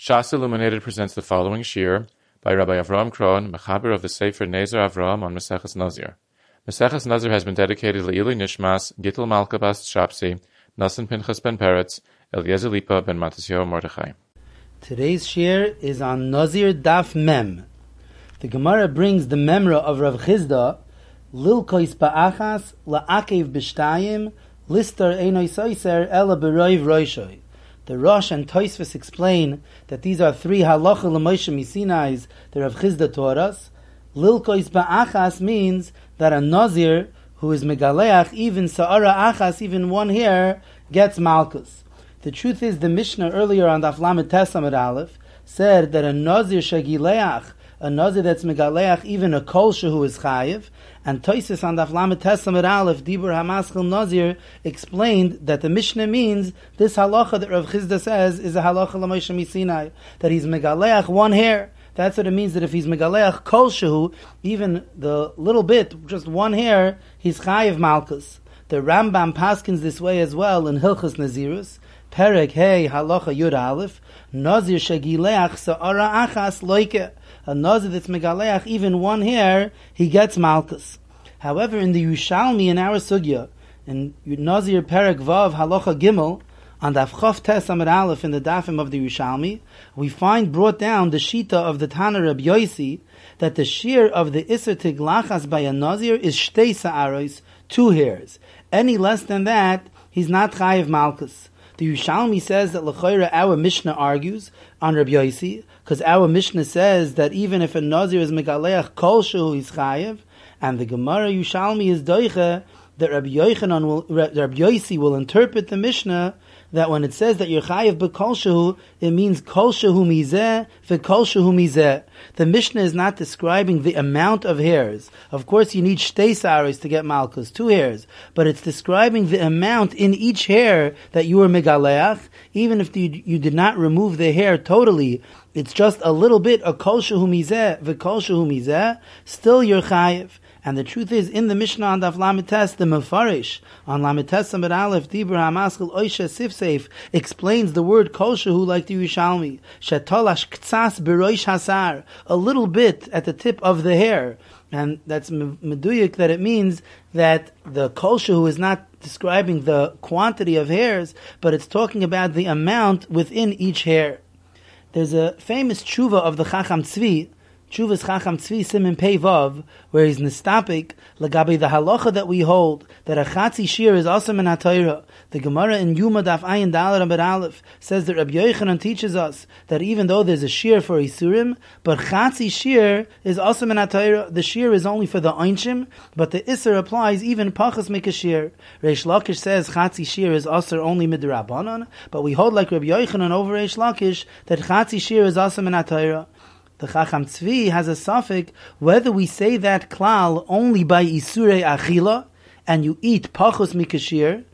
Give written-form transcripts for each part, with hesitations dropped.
Shas Illuminated presents the following shiur by Rabbi Avraham Kron, Mechaber of the Sefer Nezer Avraham on Maseches Nazir. Maseches Nazir has been dedicated to Le'ili Nishmas, Gittel Malka Bas Shapsi, Nasan Pinchas Ben Peretz, Eliezer Lipa Ben Matisyahu Mordechai. Today's shiur is on Nazir Daf Mem. The Gemara brings the memra of Rav Chizda, Lilkois Pa'achas, La'akev B'shtayim, Lister Einoi Soiser, Ela B'roiv Roishoi. The Rosh and Tosfos explain that these are three halacha l'Moshe Misinai's that Rav Chizda taught us. Lilkois Ba'achas means that a Nazir who is Megaleach, even Sa'ara Achas, even one hair, gets Malkus. The truth is, the Mishnah earlier on Daf Lamed Tes Amud Aleph said that a Nazir Shagileach, a Nazir that's Megaleach, even a Kolsha who is Chayiv, and Tosfos on Daf Lamed Tes Amud Aleph, Dibur HaMaschil Nazir, explained that the Mishnah means this halacha that Rav Chizda says is a halacha l'Moshe Misinai, that he's Megaleach one hair. That's what it means, that if he's Megaleach Kolshahu, even the little bit, just one hair, he's Chayiv Malkus. The Rambam paskins this way as well in Hilchos Nazirus, Perek Hey Halacha Yud Aleph, Nazir Shagileach Sa'ara Achas Loike. A Nazir that's Megaleach, even one hair, he gets Malkus. However, in the Yushalmi in our Sugya, in Nazir Perek Vav Halacha Gimel, on the Daf Tes Amud Aleph in the Dafim of the Yushalmi, we find brought down the Shita of the Tana Reb Yosi that the shear of the Iser Tiglachas by a Nazir is Shtei Sa'aros, two hairs. Any less than that, he's not Chayiv Malkus. The Yushalmi says that l'choira our Mishnah argues on Reb Yosi, because our Mishnah says that even if a Nazir is Megaleach Kol Shehu is Chayiv, and the Gemara Yushalmi is Doiche, that Reb Yosi will interpret the Mishnah that when it says that you're chayiv b'kol shehu, it means kol shehu mizeh v'kol shehu mizeh. The Mishnah is not describing the amount of hairs. Of course, you need shtei sa'aros to get malchus, two hairs, but it's describing the amount in each hair that you were megaleach. Even if you did not remove the hair totally, it's just a little bit of kol shehu mizeh v'kol shehu mizeh. Still, you're chayiv. And the truth is, in the Mishnah on Daf Lamed Tes, the Mefarish on Lamed Tes Amud Aleph, Dibur HaMaschil Oisha Sifseif explains the word Kol Shehu like the Yerushalmi, Shetolash Ktsas B'roish Hasar, a little bit at the tip of the hair, and that's meduyik that it means that the Kol Shehu is not describing the quantity of hairs, but it's talking about the amount within each hair. There's a famous tshuva of the Chacham Tzvi. Tshuvas Chacham Tzvi Simin Pei Vav, where he's nistapik legabe the halacha that we hold that a chatzi shear is also min haTorah. The Gemara in Yuma Daf Ayin Dalar Amud Aleph says that Rabbi Yochanan teaches us that even though there's a shear for isurim, but chatzi shear is also min haTorah. The shear is only for the einshim, but the iser applies even pachas mikashir. Reish Lakish says chatzi shear is also only midrabanan, but we hold like Rabbi Yochanan over Reish Lakish that chatzi shear is also min haTorah. The Chacham Tzvi has a suffix whether we say that klal only by isurei achila, and you eat pachos mikashir,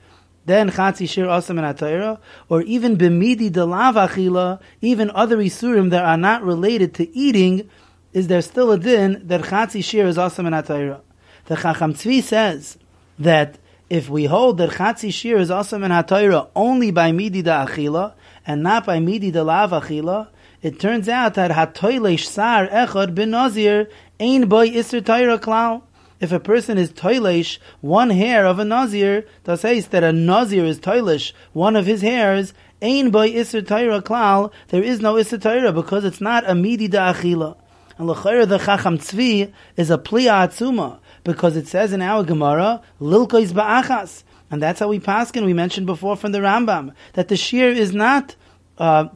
then chatzi shir also min haTorah, or even b'midi delav achila, even other isurim that are not related to eating, is there still a din that chatzi shir is also min haTorah? The Chacham Tzvi says that if we hold that chatzi shir is also min haTorah only by midi da achila and not by midi delav achila, it turns out that hatoyle sar echad bin nazir ein boy iser Torah klal. If a person is toilesh, one hair of a nazir, das heißt that a nazir is toilesh, one of his hairs, ein boy iser Torah klal. There is no iser Torah because it's not a midi da achila. And l'chayr the Chacham Tzvi is a pliya atzuma because it says in our Gemara lilkois ba'achas, and that's how we paskin. We mentioned before from the Rambam that the shear is not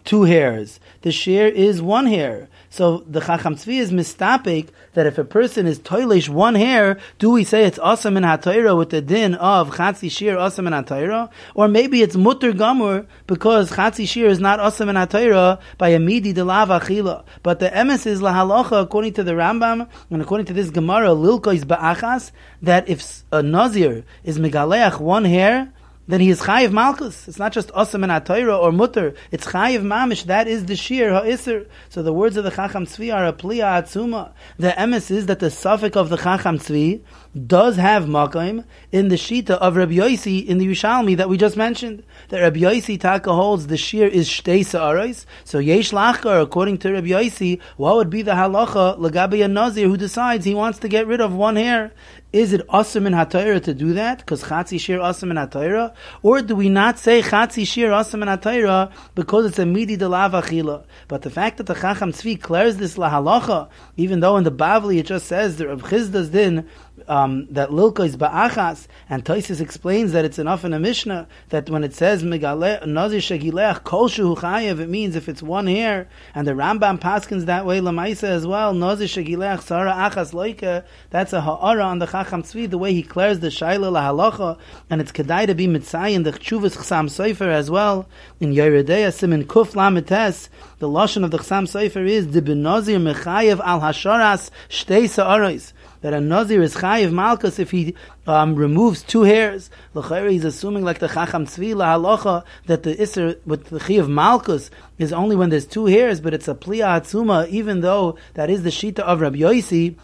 two hairs. The shear is one hair. So the Chacham Tzvi is mistapik that if a person is toilish one hair, do we say it's asur min haTorah with the din of chatzi shear asur min haTorah? Or maybe it's mutter gamur because chatzi shear is not asur min haTorah by a midi delav achila. But the emes is lahalacha according to the Rambam and according to this Gemara lilkois ba'achas that if a nazir is megaleach one hair, then he is chayiv malchus. It's not just osam and atayra or mutter. It's chayiv mamish. That is the sheer ha'isr. So the words of the Chacham Tzvi are a pliya atzuma. The emes is that the suffix of the Chacham Tzvi does have makim in the shita of Rabbi Yossi in the Yushalmi that we just mentioned. That Rabbi Yossi taka holds the sheer is shtei sa'arais. So yesh lachar, according to Rabbi Yossi, what would be the halacha legabe a nazir who decides he wants to get rid of one hair? Is it osam and hatayra to do that? Because chatzi shir osam and hatayra? Or do we not say chatzi shir osam and hatayra because it's a midi de lav achila? But the fact that the Chacham Tzvi declares this lahalacha, even though in the Bavli it just says the Rav Chizda's din, that Lilka is ba'achas, and Tosis explains that it's enough in a Mishnah that when it says Nazir shegileach kol shehu chayev, it means if it's one hair, and the Rambam paskins that way Lamaisa as well. Nazir shegileach sara achas loike. That's a ha'ara on the Chacham Tzvi, the way he clears the shaila lahalacha, and it's kedai to be mitzayin the chuvas chsam sofer as well in Yeridea simin kuf lamites. The lashon of the chsam sofer is dibinazir mechayev al hasharas shtei sa'aros. That a nazir is chayiv malchus if he removes two hairs. L'chayre, he's assuming like the Chacham Tzvi lahalacha that the iser with the chayiv malchus is only when there's two hairs, but it's a pliya atzuma, even though that is the shita of Rabbi Yossi.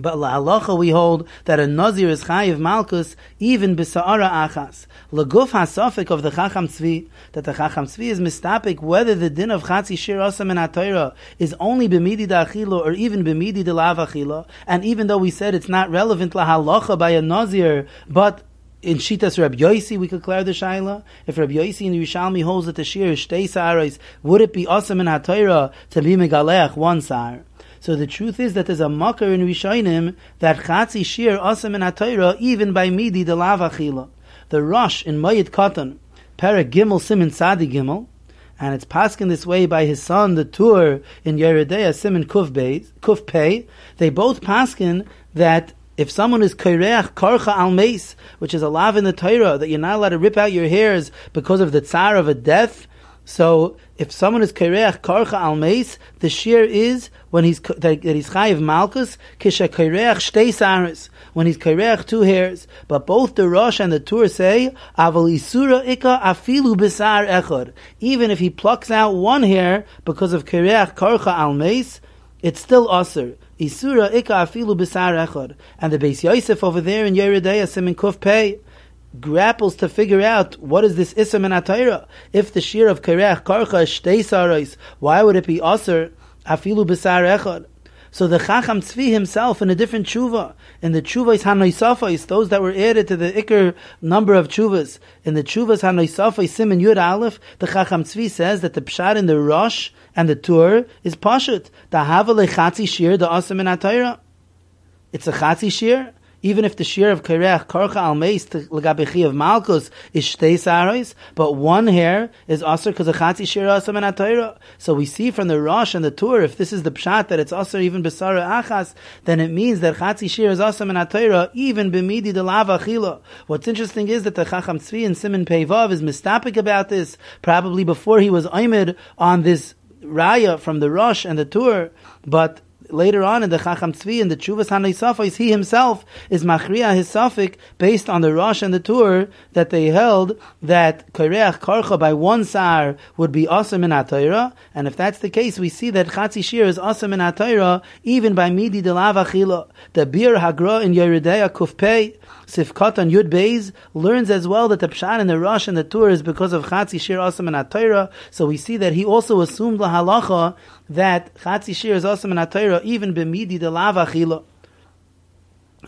But lahalacha we hold that a nazir is chayiv malchus even b'sa'ara achas. Leguf hasafik of the Chacham Tzvi, that the Chacham Tzvi is mistapik whether the din of chatzi shir osam and atayra is only b'midi d'achila or even b'midi d'lav achila. And even though we said it's not relevant lahalacha by a nazir, but in Shitas Rabbi Yossi, we could clear the Shaila. If Rabbi Yossi in Yerushalmi holds that the shir is shtei sa'arais, would it be osam and hatayra to be megaleach one sa'ar? So the truth is that there's a makar in Rishonim that chatzi shir osam and hatayra even by midi d'lav achila. The Rosh in Mayit Katan, Perek Gimel Simin Tzadi Gimel, and it's paskin this way by his son, the Tur in Yeridea Simin Kuf Pei. They both paskin that if someone is koreach karcha al meis, which is a lav in the Torah, that you're not allowed to rip out your hairs because of the tsar of a death. So if someone is koreach karcha al meis, the shear is when he's that he's chayiv malchus kisha koreach shtei saris, when he's koreach two hairs. But both the Rosh and the Tur say aval isura ikka afilu b'sar echad. Even if he plucks out one hair because of koreach karcha al meis, it's still asur. Isura ikka afilu b'sar echad. And the Beis Yosef over there in Yeridea Simin Kuf Pei grapples to figure out what is this isam and atayra. If the shear of koreach karcha is shtei sarais, why would it be asur afilu b'sar echad? So the Chacham Tzvi himself in a different tshuva, in the tshuvas hanoisafos, those that were added to the ikar number of tshuvas, in the tshuvas hanoisafos simin yud aleph, the Chacham Tzvi says that the pshat in the Rosh and the Tur is pashut. The havale chatzi shear the asam and atayra. It's a chatzi shear. Even if the shear of koreach karcha al meis legabechi of malchus is shtei saros, but one hair is aser because a chatzi shear osam and atayra. So we see from the Rosh and the Tur, if this is the pshat that it's aser even b'sara achas, then it means that chatzi shear is osam and atayra even b'midi de lav achila. What's interesting is that the Chacham Tzvi and Siman Peivav is mistapik about this, probably before he was oimed on this raya from the Rosh and the Tur, but later on in the Chacham Tzvi and the Tshuvas HaNeisafos, he himself is machriya his safek based on the Rosh and the Tur that they held that koreach karcha by one sar would be osam in atayra, and if that's the case, we see that chatzi shir is osam in atayra even by midi de lav achila. The Bir Hagra in Yeridea Kufpei Sifkat on Yud Beis learns as well that the pshat in the Rosh and the Tur is because of chatzi shir osam in atayra. So we see that he also assumed la halacha that chatzi shir is osam in atayra even b'midi de lav achila.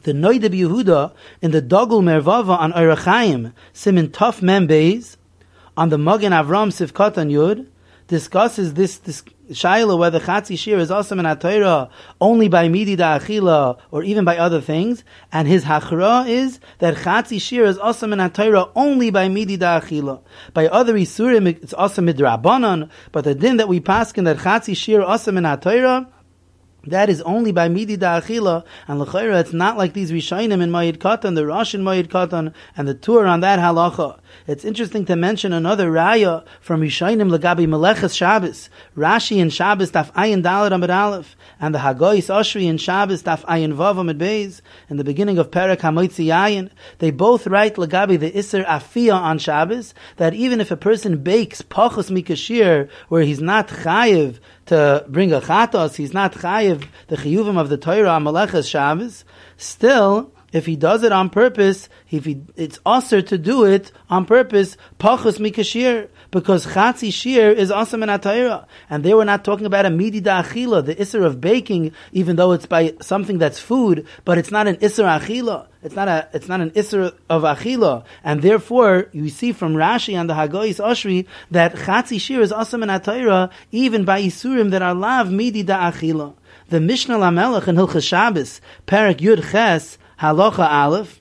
The Noida B'Yehuda in the Dogul Mervava on Erechaim Simin Taf Mem Beis on the Magen Avram Sivkat on Yud discusses this shaila whether chatzi shir is osam and atayra only by midi da achila or even by other things, and his hachra is that chatzi shir is osam and atayra only by midi da achila. By other isurim it's osam midrabanan, but the din that we paskin that chatzi shir osam and atayra That is only by midi da'achila, and l'chayra it's not like these Rishonim in Ma'id Katan, the Rosh in Ma'id Katan, and the Tur on that halacha. It's interesting to mention another raya from Rishonim Lagabi Meleches Shabbos, Rashi in Shabbos Taf Ayin Dalet Amid Aleph, and the Hagoyis Oshri in Shabbos Taf Ayin Vav Amid Beis, in the beginning of Perek HaMotzi Yayin. They both write Lagabi the Isser Afia on Shabbos, that even if a person bakes Pachos Mikashir, where he's not Chayiv to bring a Chatos, he's not Chayiv the chiyuvim of the Torah on Melechas Shabbos, still, if he does it on purpose, it's osur to do it on purpose, pachus mikashir, because chatzi shir is osur min ha-Torah. And they were not talking about a midi da'achila, the isser of baking, even though it's by something that's food, but it's not an isser achila. It's not an isser of achila. And therefore, you see from Rashi and the Hagoyis Oshri that chatzi shir is osur min ha-Torah, even by isurim that are lav midi da'achila. The Mishnah Lamelech in Hilchas Shabbos, Perek Yud Ches, Halacha Aleph,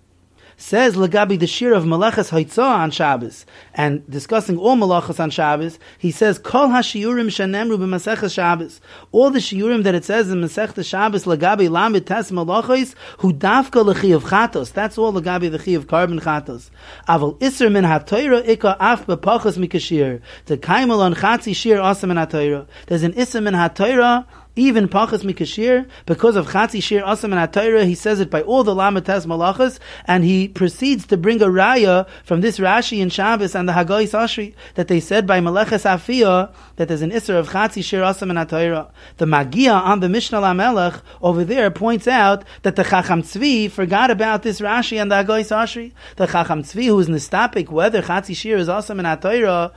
says Lagabi the Shir of Melechas Haitzah on Shabbos, and discussing all Melechas on Shabbos, he says Kol HaShiurim Shenemru B'Maseches Shabbos. All the Shiurim that it says in Maseches Shabbos Lagabi Lamed Tes Melachos Hu Davka Lechi of Chatos. That's all Lagabi the Chi of Carbon Chatos. Aval Isser Min HaTorah Ika Af B'Pachos Mikashir. The Kaimel on Chatzi Shir Asa Min HaTorah. There's an Isser Min HaTorah, even Pachas Mikashir, because of Chatzi Shir Asam and HaTorah, he says it by all the Lamatas Malachas, and he proceeds to bring a raya from this Rashi in Shabbos and the Hagoyis Oshri, that they said by Melechas Afiyah, that there's an Isser of Chatzi Shir Asam and HaTorah. The Magia on the Mishnah Lamelech over there points out that the Chacham Tzvi forgot about this Rashi and the Hagoyis Oshri. The Chacham Tzvi, who is Nistapik, whether Chatzi Shir is Asam and HaTorah,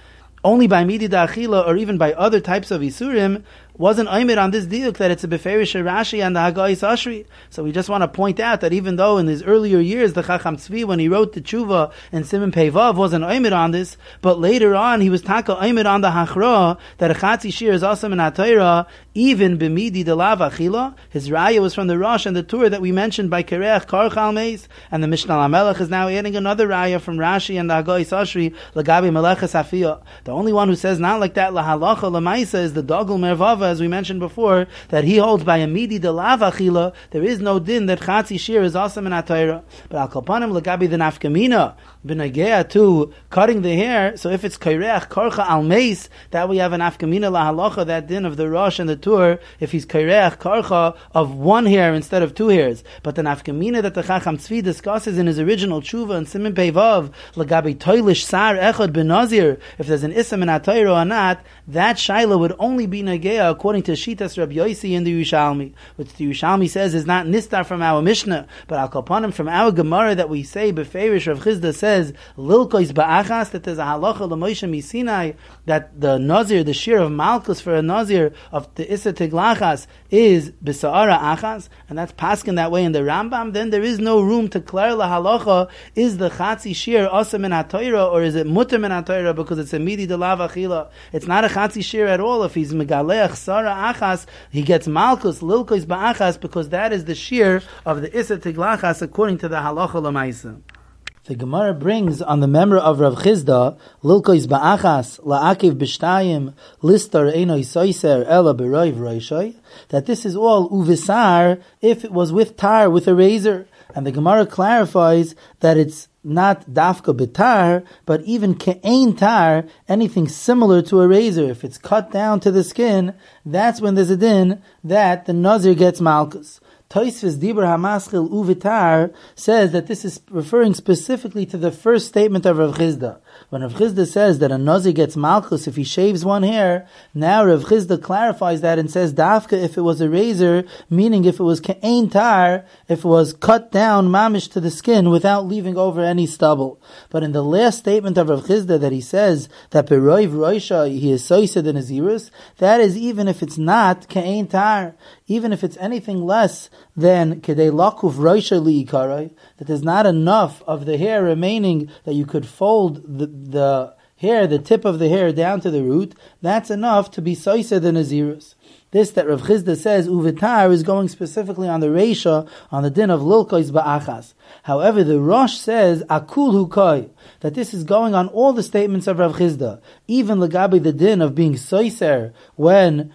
only by midi da'achila or even by other types of isurim, wasn't oimed on this diuk that it's a beferish Rashi and the Hagoyis Oshri. So we just want to point out that even though in his earlier years the Chacham Tzvi, when he wrote the tshuva and Siman Pei Vav, wasn't oimed on this, but later on he was taka oimed on the hachra that a chatzi shir is osam in ha-Torah even b'midi delav achila. His raya was from the Rosh and the Tur that we mentioned by Kerech Karchal Meis, and the Mishnah Lamelech is now adding another raya from Rashi and the Hagoyis Oshri Lagabi Melechas Afiyah. The only one who says not like that lahalacha lemaisa is the Dogel Mervava, as we mentioned before, that he holds by a midi de lav achila, there is no din that chatzi shir is osam in ha-Torah. But al kol panim lagabi the nafkamina b'nagea to cutting the hair, so if it's kairech karcha al meis, that we have an nafkamina lahalacha, that din of the Rosh and the Tur, if he's kairech karcha of one hair instead of two hairs. But the nafkamina that the Chacham Tzvi discusses in his original tshuva and Siman Pei Vav lagabi toilish sar echad benazir, if there's an isam in ha-Torah or not, that shaila would only be nagea according to Shitas Rabbi Yossi in the Yerushalmi, which the Yerushalmi says is not nistar from our Mishnah, but al kol panim from our Gemara that we say, beferish Rav Chizda says, Lilkois ba'achas, that there's a halacha l'Moshe Misinai, that the Nazir, the shir of Malkus for a Nazir of the Issa Tiglachas is b'sa'ara achas, and that's paskin that way in the Rambam, then there is no room to clear la halacha, is the Chatzi shir Asa min ha-Torah, or is it Mutter min ha-Torah, because it's a midi de lav achila. It's not a Chatzi shir at all if he's megaleach Sara achas, he gets malchus lilkois ba'achas, because that is the shear of the Issa Tiglachas according to the halacha l'maisa. The Gemara brings on the memra of Rav Chizda lilkois ba'achas la'akiv b'shtayim listar enoi soiser ela b'roiv roishoy, that this is all uvisar if it was with tar, with a razor. And the Gemara clarifies that it's not dafka bitar, but even ke'ain tar, anything similar to a razor, if it's cut down to the skin, that's when there's a din that the Nazir gets malchus. Tosfos Dibur HaMaschil Uvitar says that this is referring specifically to the first statement of Rav Chizda. When Rav Chizda says that a Nazir gets malchus if he shaves one hair, now Rav Chizda clarifies that and says dafka if it was a razor, meaning if it was ke'ain tar, if it was cut down mamish to the skin without leaving over any stubble. But in the last statement of Rav Chizda that he says that Beroiv Roisha he is soised in Azirus, that is even if it's not ke'ain tar, even if it's anything less then kedei lakuv roisha liikarai, that there's not enough of the hair remaining that you could fold the hair, the tip of the hair down to the root, that's enough to be soised in Nazirus. This that Rav Chizda says, uvitar, is going specifically on the reisha, on the din of lilkois ba'achas. However, the Rosh says, akul hukoi, that this is going on all the statements of Rav Chizda, even lagabi the din of being soiser when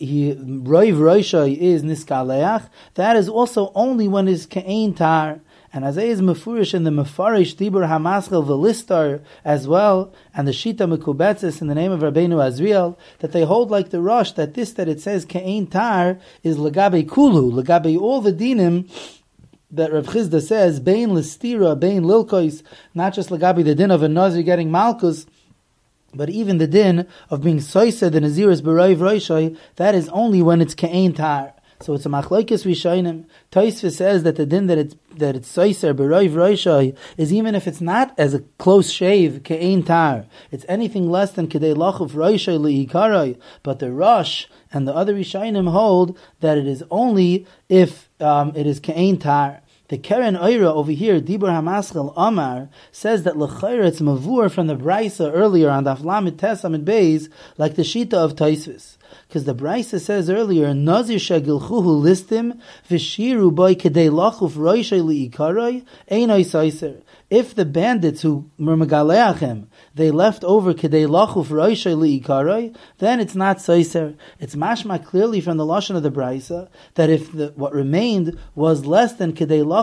Roiv Roishai is Niskaleach, that is also only when it's Ke'ein Tar. And Azay is Mefurish in the Mefarish Dibur Hamaschel Velistar as well, and the Shita Mekubetzis in the name of Rabbeinu Azriel, that they hold like the Rosh, that this that it says Ke'ein Tar is Lagabe Kulu, Lagabe all the Dinim, that Rav Chizda says, Bein Listira, Bein Lilkois, not just Lagabe the Din of a Nazir getting Malkus, but even the din of being soised and Naziris b'roiv roishai, that is only when it's ke'ein tar. So it's a machlokes rishonim. Tosfos says that the din that it's soised b'roiv roishai is even if it's not as a close shave ke'ein tar. It's anything less than kedei lachuf roishai li'ikaroi. But the Rosh and the other rishonim hold that it is only if it is ke'ein tar. The Keren Oira over here, Dibur Hamaschel Omar, says that l'chayr it's mavur from the Braisa earlier on the Aflamid Tes Amid Beis, like the Shita of Tosfos, because the Braisa says earlier, Nazir shegilchuhu listim v'shiru boy kedei lachuf roishay li'ikaroi einoi soiser. If the bandits who were megaleachem they left over kedei lachuf roishay li'ikaroi, then it's not soiser. It's mashma clearly from the lashon of the Braisa that if what remained was less than kedei lachuf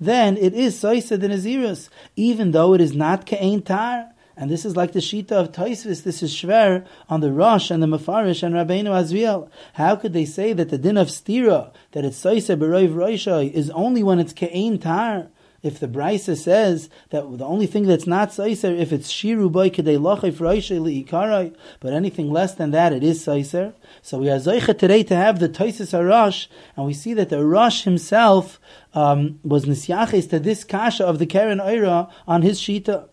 then it is soised in Azirus, even though it is not ke'ein tar. And this is like the Shita of Tosfos. This is Shver on the Rosh and the Mefarish and Rabbeinu Azriel. How could they say that the din of Stira, that it's soised b'roiv roishai, is only when it's ke'ein tar? If the Braisa says that the only thing that's not soiser, if it's shiru boy kedei lachif roishei li'ikaroi, but anything less than that, it is soiser. So we are zoicha today to have the Tosfos HaRosh, and we see that the Rosh himself was nisyaches to this kasha of the Keren Oira on his shita.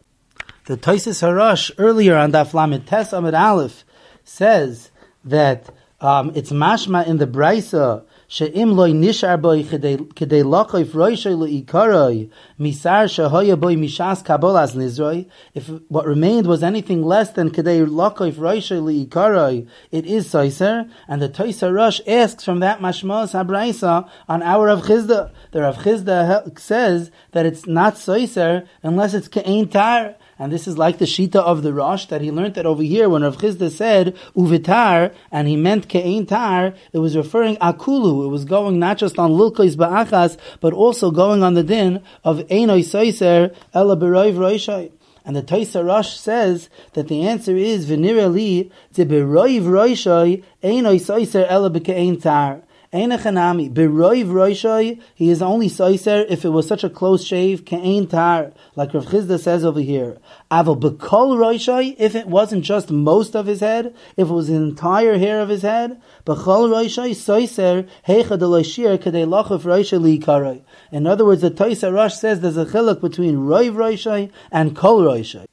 The Tosfos HaRosh earlier on Daf Lamed Tes Amid Aleph says that it's mashma in the Braisa she'im loy nishar boy kedei lachof roishay lo'ikaroi misar shehoya boy mishas kabolas nizroi. If what remained was anything less than kedei lachof roishay lo'ikaroi, it is soiser. And the Tosfos HaRosh asks from that mashmos habraisa on our Rav Chizda. The Rav Chizda says that it's not soiser unless it's ke'ein tar. And this is like the Shita of the Rosh, that he learned that over here when Rav Chizda said uvitar, and he meant ke'ein tar, it was referring akulu. It was going not just on lilkois ba'achas, but also going on the din of einoi soiser ela b'roiv roishai. And the Tosfos HaRosh says that the answer is v'nireh li ze b'roiv roishai einoi soiser ela b'ke'ein tar. Einachanami, b'roiv roishai, he is only soiser if it was such a close shave, ke'ein tar, like Rav Chizda says over here. Aval b'kol roishai, if it wasn't just most of his head, if it was the entire hair of his head, b'chol roishai, soiser, heicha de loishir, kedei lachof roishai li'ikaroi. In other words, the Tosfos HaRosh says there's a chiluk between roiv roishai and kol roishai.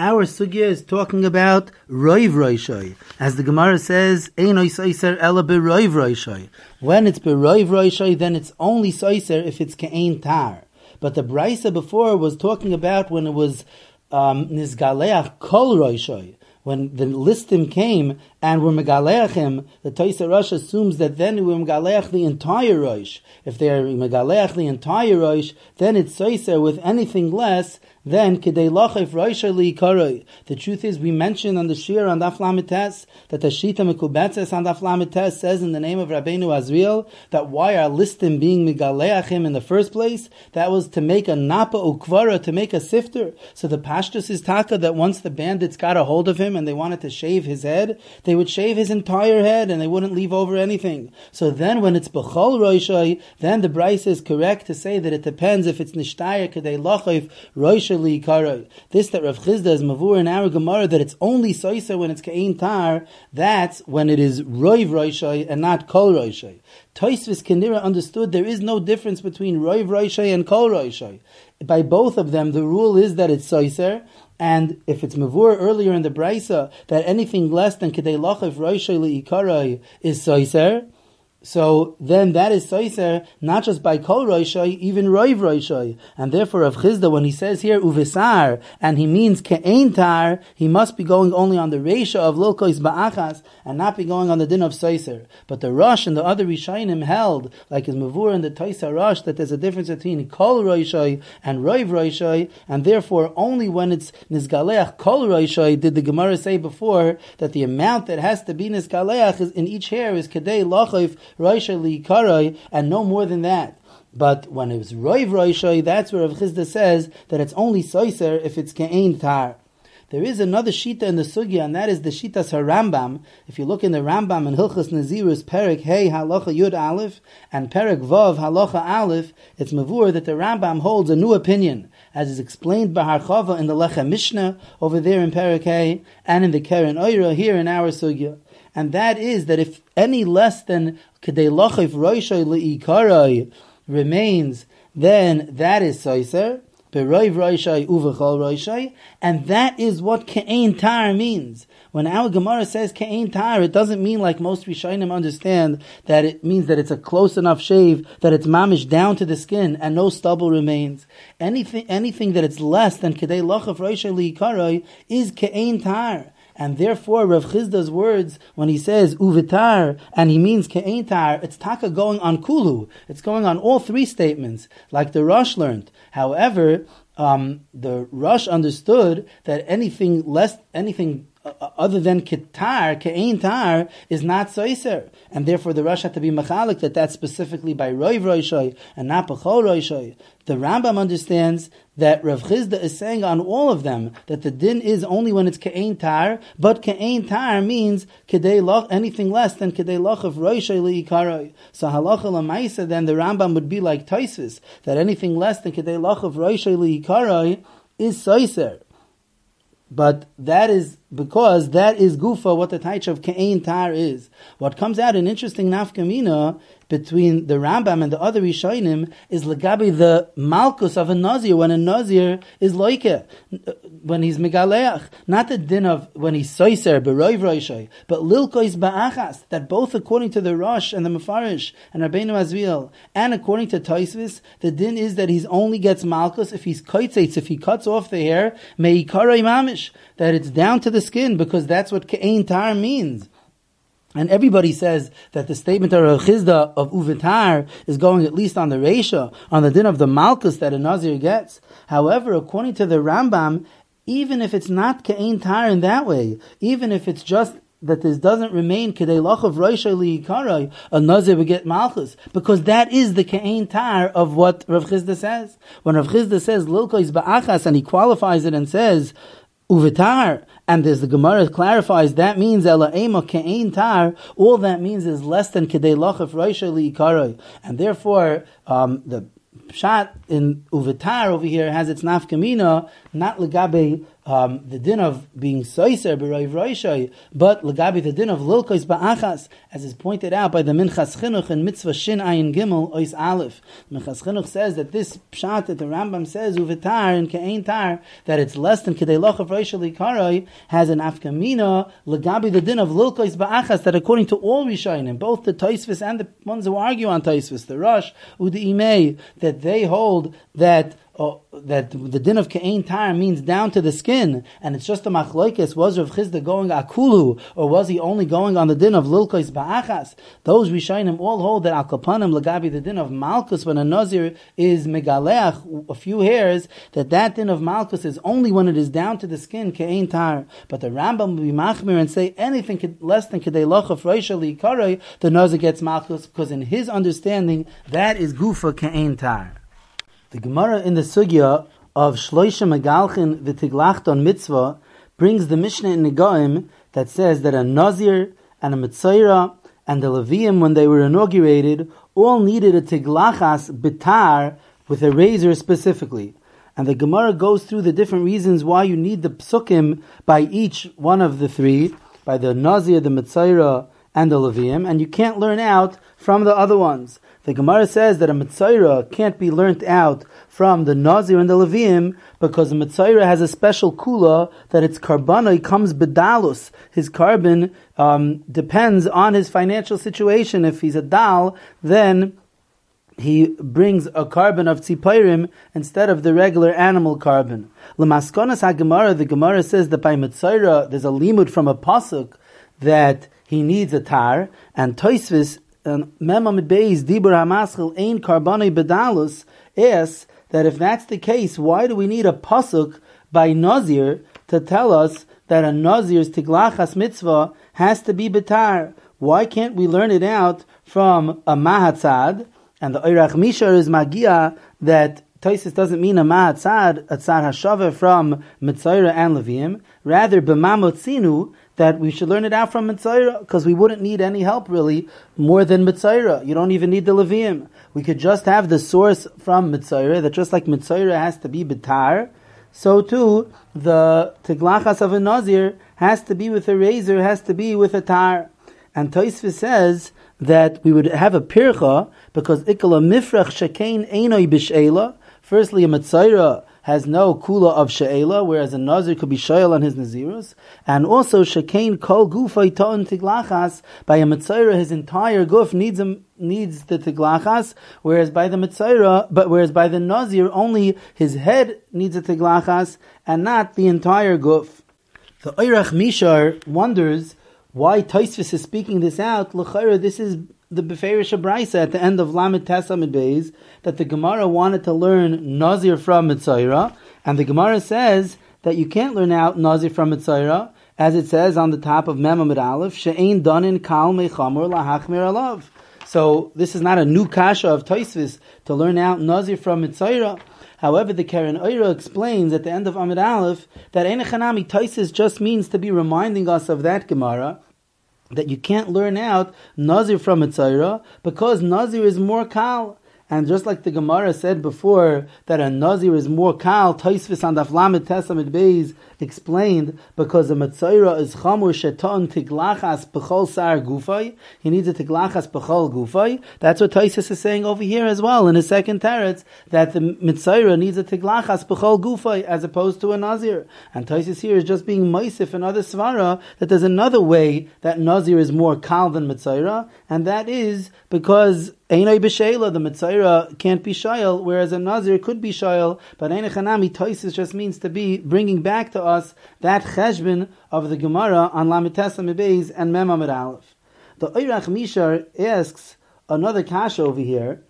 Our sugya is talking about roiv roishai. As the Gemara says, einoi soiser ela b'roiv roishai. When it's b'roiv roishai, then it's only soiser if it's ke'ein tar. But the Braisa before was talking about when it was nizgaleach kol roishai. When the listim came and were megaleachim, the Tosfos HaRosh assumes that then we megaleach the entire roish. If they are megaleach the entire roish, then it's soiser with anything less then, kedei lachif roisha li'ikaroi. The truth is, we mentioned on the shir on Daf Lamed Tes that the Shita Mekubetzes on Daf Lamed Tes says in the name of Rabbeinu Azriel that why are listim being megaleachim in the first place? That was to make a napa ukvara, to make a sifter. So the pashtus is taka that once the bandits got a hold of him and they wanted to shave his head, they would shave his entire head and they wouldn't leave over anything. So then, when it's b'chol roishai, then the Braisa is correct to say that it depends if it's nishtaya kedei lachif roisha. This that Rav Chizda is mavur in our Gemara that it's only soiser when it's ke'ein tar, that's when it is roiv roishai and not kol roishai. Tosfos Kenira understood there is no difference between roiv roishai and kol roishai. By both of them, the rule is that it's soiser. And if it's mavur earlier in the Braisa that anything less than kedei lachif roishai li'ikaroi is soiser, So then that is soiser, not just by kol roishoi, even roiv roishoi. And therefore, Rav Chisda, when he says here, uvisar, and he means ke'entar, he must be going only on the reisha of lilkois ba'achas, and not be going on the din of soiser. But the Rosh and the other Rishonim held, like his Mavur and the Taisa Rosh, that there's a difference between kol roishoi and roiv roishoi, and therefore only when it's nizgaleach kol roishoi did the Gemara say before, that the amount that has to be nizgaleach is, in each hair is kadei lachoif, Roisha li karai, and no more than that. But when it was roiv roisha, that's where Rav Chisda says that it's only soiser if it's ke'ein tar. There is another shita in the sugya, and that is the shitas harambam. If you look in the Rambam in Hilchas Nazirus, Perek Hey Halacha Yud Aleph and Perek Vav Halacha Aleph, it's mavur that the Rambam holds a new opinion, as is explained by Harchava in the Lecha Mishnah over there in Perek Hey, and in the Keren Oira here in our sugya. And that is that if any less than Kedei Lachiv Roishoi Le'ikarai remains, then that is Soiser, Beroiv Roishoi Uvechol Roishoi, and that is what Ke'ein Tar means. When our Gemara says Ke'ein Tar, it doesn't mean like most Rishonim understand, that it means that it's a close enough shave, that it's mamish down to the skin, and no stubble remains. Anything that it's less than Kedei Lachiv Roishoi Le'ikarai is Ke'ein Tar. And therefore, Rav Chisda's words, when he says uvitar, and he means ke'entar, it's taka going on kulu. It's going on all three statements, like the Rosh learned. However, the Rosh understood that anything other than ketar, ke'entar, is not soiser. And therefore, the Rosh had to be machalik, that that's specifically by roiv roishoy, and not b'chol roishoy. The Rambam understands that Rav Chisda is saying on all of them that the din is only when it's ke'ein tar, but ke'ein tar means anything less than kedei loch of roishay li'ikaroi. So halacha l'maisa, then the Rambam would be like Tosfos, that anything less than kedei loch of roishay li'ikaroi is soiser. But that is because that is gufa what the taich of ke'ein tar is. What comes out in interesting nafkamina between the Rambam and the other Rishonim is legabi the malchus of a nazir when a nazir is loike, when he's megaleach, not the din of when he's soiser beroiv roishay, but lilkois ba'achas. That both according to the Rosh and the Mefarish and Rabbeinu Azriel, and according to Tosfos, the din is that he only gets malchus if he's koitzeitz, if he cuts off the hair me'ikarai mamish, that it's down to the skin, because that's what ke'ein tar means. And everybody says that the statement of Rav Chisda of uvitar is going at least on the reisha, on the din of the malchus that a nazir gets. However, according to the Rambam, even if it's not ke'ein tar in that way, even if it's just that this doesn't remain kedei lach of roisha liikarai, a nazir will get malchus, because that is the ke'ein tar of what Rav Chisda says. When Rav Chisda says lilkois ba'achas, and he qualifies it and says uvitar, and as the Gemara clarifies, that means ela ema ke'ein tar, all that means is less than kedei lachif roisha li'ikaroi. And therefore, the pshat in uvitar over here has its nafkamina, not legabe the din of being soiser b'roiv roisha, but legabe the din of lilkois ba'achas, as is pointed out by the Minchas Chinuch in Mitzvah Shin Ayin Gimel Ois Aleph. Minchas Chinuch says that this pshat that the Rambam says uvitar and ke'ein tar, that it's less than kedei lochav roisha li'karoi, has an afkamina legabe the din of lilkois ba'achas, that according to all Rishonim, both the Tosfos and the ones who argue on Tosfos, the Rosh u'de'imei, that they hold that the din of ke'ein tar means down to the skin, and it's just a machlokes, was Rav Chisda going akulu, or was he only going on the din of lilkois ba'achas? Those Rishonim all hold that al kapanim legabi the din of malchus when a nazir is megaleach a few hairs, that din of malchus is only when it is down to the skin ke'ein tar. But the Rambam will be machmir and say anything less than kedei lochav roisha li'ikaroi, the nazir gets malchus, because in his understanding that is gufa ke'ein tar. The Gemara in the sugya of Shloisha Megalchin v'tiglachton mitzvah brings the Mishnah in Negoim that says that a Nazir and a Metzora and the Leviim, when they were inaugurated, all needed a tiglachas bitar, with a razor specifically. And the Gemara goes through the different reasons why you need the psukim by each one of the three, by the Nazir, the Metzora, and the Leviim, and you can't learn out from the other ones. The Gemara says that a Metzaira can't be learnt out from the Nazir and the Leviim because the Metzaira has a special kula that its karbanai comes bedalus. His carbon depends on his financial situation. If he's a dal, then he brings a carbon of tzipairim instead of the regular animal carbon. L'maskonas ha-Gemara, the Gemara says that by Metzaira there's a limud from a pasuk that he needs a tar, and Tosfos and Mem Amid Beis Dibur HaMaschil Ein Karbonei Bedalus asks that if that's the case, why do we need a pasuk by Nazir to tell us that a Nazir's Tiglachas Mitzvah has to be betar? Why can't we learn it out from a Mahatzad? And the Eirach Mishar is Magia that Tosfos doesn't mean a Mahatzad, a Tzad HaShaveh from Metzaira and Leviim, rather B'mamotzinu, that we should learn it out from Metzaira, because we wouldn't need any help really more than Metzaira. You don't even need the Leviim. We could just have the source from Metzaira, that just like Metzaira has to be betar, so too the Tiglachas of a Nazir has to be with a razor, has to be with a tar. And Tosfos says that we would have a pircha, because Ikala Mifrach Shekain Einoi B'Sheila. Firstly, a Metzaira has no kula of she'ela, whereas a nazir could be she'el on his nazirus, and also shekain kol gufay ta'un tiglachas, by a metzaira his entire guf needs the tiglachas, whereas by the metzaira, whereas by the nazir only his head needs a tiglachas, and not the entire guf. The Eirach Mishar wonders why Tosfos is speaking this out. L'chayra, this is the Beferish Abraisa at the end of Lamed Tes Amid Beis, that the Gemara wanted to learn Nazir from Metzaira, and the Gemara says that you can't learn out Nazir from Metzaira, as it says on the top of Mem Amid Aleph, She'ein Danin Kal Mechamor Lahachmir Alav. So this is not a new kasha of Tosfos to learn out Nazir from Metzaira. However, the Keren Oira explains at the end of Amid Aleph that Ein Chanami Tosfos just means to be reminding us of that Gemara, that you can't learn out Nazir from Metzaira because Nazir is more kal. And just like the Gemara said before, that a Nazir is more kal, Tosfos on Daf Lamed Tes Amid Beis explained, because a Metzaira is chamur sheton tiglachas b'chol sar gufay. He needs a tiglachas b'chol gufay. That's what Tosfos is saying over here as well in his second teretz, that the Metzaira needs a tiglachas b'chol gufay as opposed to a Nazir. And Tosfos here is just being meisif another svara, that there's another way that Nazir is more kal than Metzaira, and that is because Einoi b'sheila, the Metzaira can't be shayel, whereas a Nazir could be shayel, but Ein Chanami Tosfos just means to be bringing back to us that cheshbon of the Gemara on Lamed Tes Amid Beis and Mem Amid Aleph. The Eirach Mishar asks another kasha over here,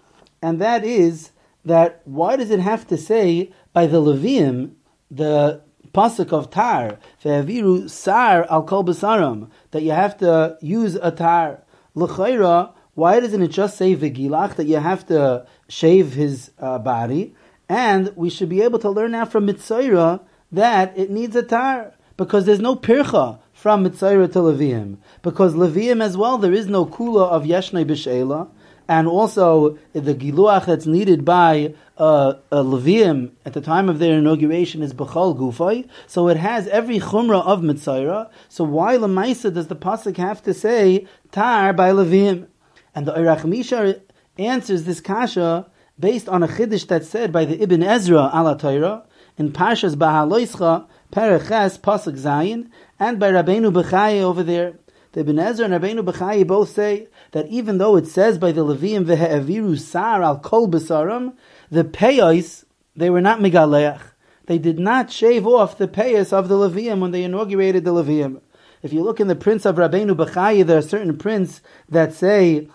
and that is that why does it have to say by the Leviim the pasuk of tar ve'aviru sar al kol basaram, that you have to use a tar? L'chayra, why doesn't it just say v'gilach, that you have to shave his body? And we should be able to learn now from Metzaira that it needs a tar, because there's no pircha from Metzaira to Leviim. Because Leviim as well, there is no kula of yeshnei b'sheila, and also the giluach that's needed by a Leviim at the time of their inauguration is b'chol gufay. So it has every chumrah of Metzaira. So why l'maisa does the pasuk have to say tar by Leviim? And the Eirach Mishar answers this kasha based on a chiddush that's said by the Ibn Ezra ala Torah in Parshas Bahaloischa, Pereches, Pasuk Zayin, and by Rabbeinu Bechai over there. The Ibn Ezra and Rabbeinu Bechai both say that even though it says by the Leviim vehe'aviru sar al kol basaram, the peyos, they were not megaleach. They did not shave off the peyos of the Leviim when they inaugurated the Leviim. If you look in the prints of Rabbeinu Bechai, there are certain prints that say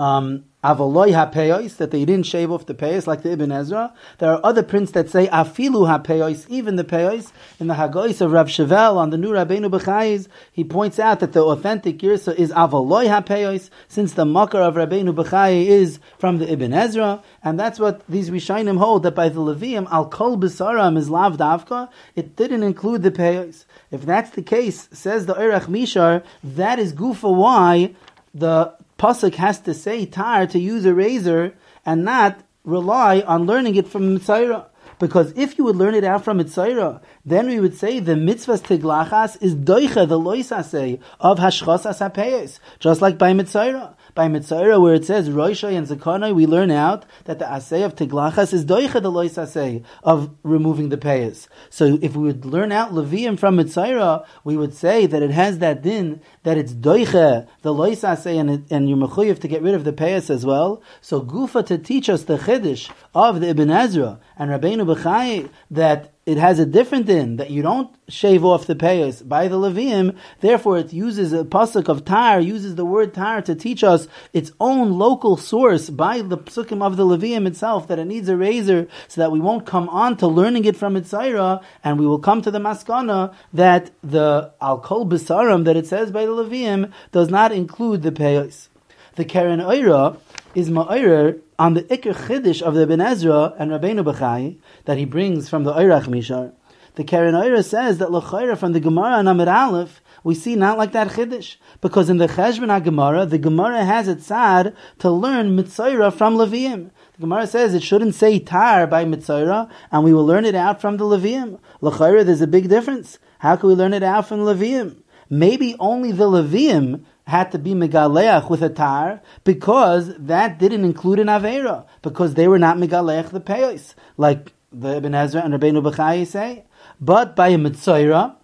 avaloi ha-peyos, that they didn't shave off the peyos, like the Ibn Ezra. There are other prints that say afilu ha-peyos, even the peyos. In the Hagois of Rav Shevel, on the new Rabbeinu Bechai's, he points out that the authentic girsa is avaloi ha-peyos, since the makar of Rabbeinu Bechai is from the Ibn Ezra. And that's what these Rishonim hold, that by the Leviim, al kol b'saram is lav davka, it didn't include the peyos. If that's the case, says the Eirach Mishar, that is gufa why the pasuk has to say tar, to use a razor, and not rely on learning it from Metzaira. Because if you would learn it out from Mitzayra, then we would say the mitzvahs tiglachas is doicha, the loisase, of hashchosas hapeyes, just like by Mitzayra. By Mitzayra, where it says Roishay and Zakonai, we learn out that the asay of tiglachas is doicha, the loisase, of removing the peyes. So if we would learn out Levium from Mitzayra, we would say that it has that din, that it's doicha, the loisase, and you're mechuyev to get rid of the peyes as well. So Gufa to teach us the chiddush of the Ibn Ezra and Rabbeinu B'chai, that it has a different din, that you don't shave off the payas by the Leviim, therefore it uses a pasuk of tar, uses the word tar to teach us its own local source by the psukim of the Leviim itself, that it needs a razor, so that we won't come on to learning it from Mitzayra, and we will come to the maskana that the al-kol b'saram that it says by the Leviim does not include the payas. The Keren Oira is ma'orer on the Iker Chiddush of the Ibn Ezra and Rabbeinu B'chai that he brings from the Oirach Mishar. The Keren Oira says that l'chayra from the Gemara and Amid Aleph, we see not like that Chiddush, because in the Cheshbon HaGemara, the Gemara has a tzad to learn Mitzayra from Leviim. The Gemara says it shouldn't say tar by Mitzayra, and we will learn it out from the Leviim. L'chayra, there's a big difference. How can we learn it out from Leviim? Maybe only the Leviim had to be megaleach with a tar, because that didn't include an aveira, because they were not megaleach the peyos, like the Ibn Ezra and Rabbeinu B'chai say. But by a Mitzayra,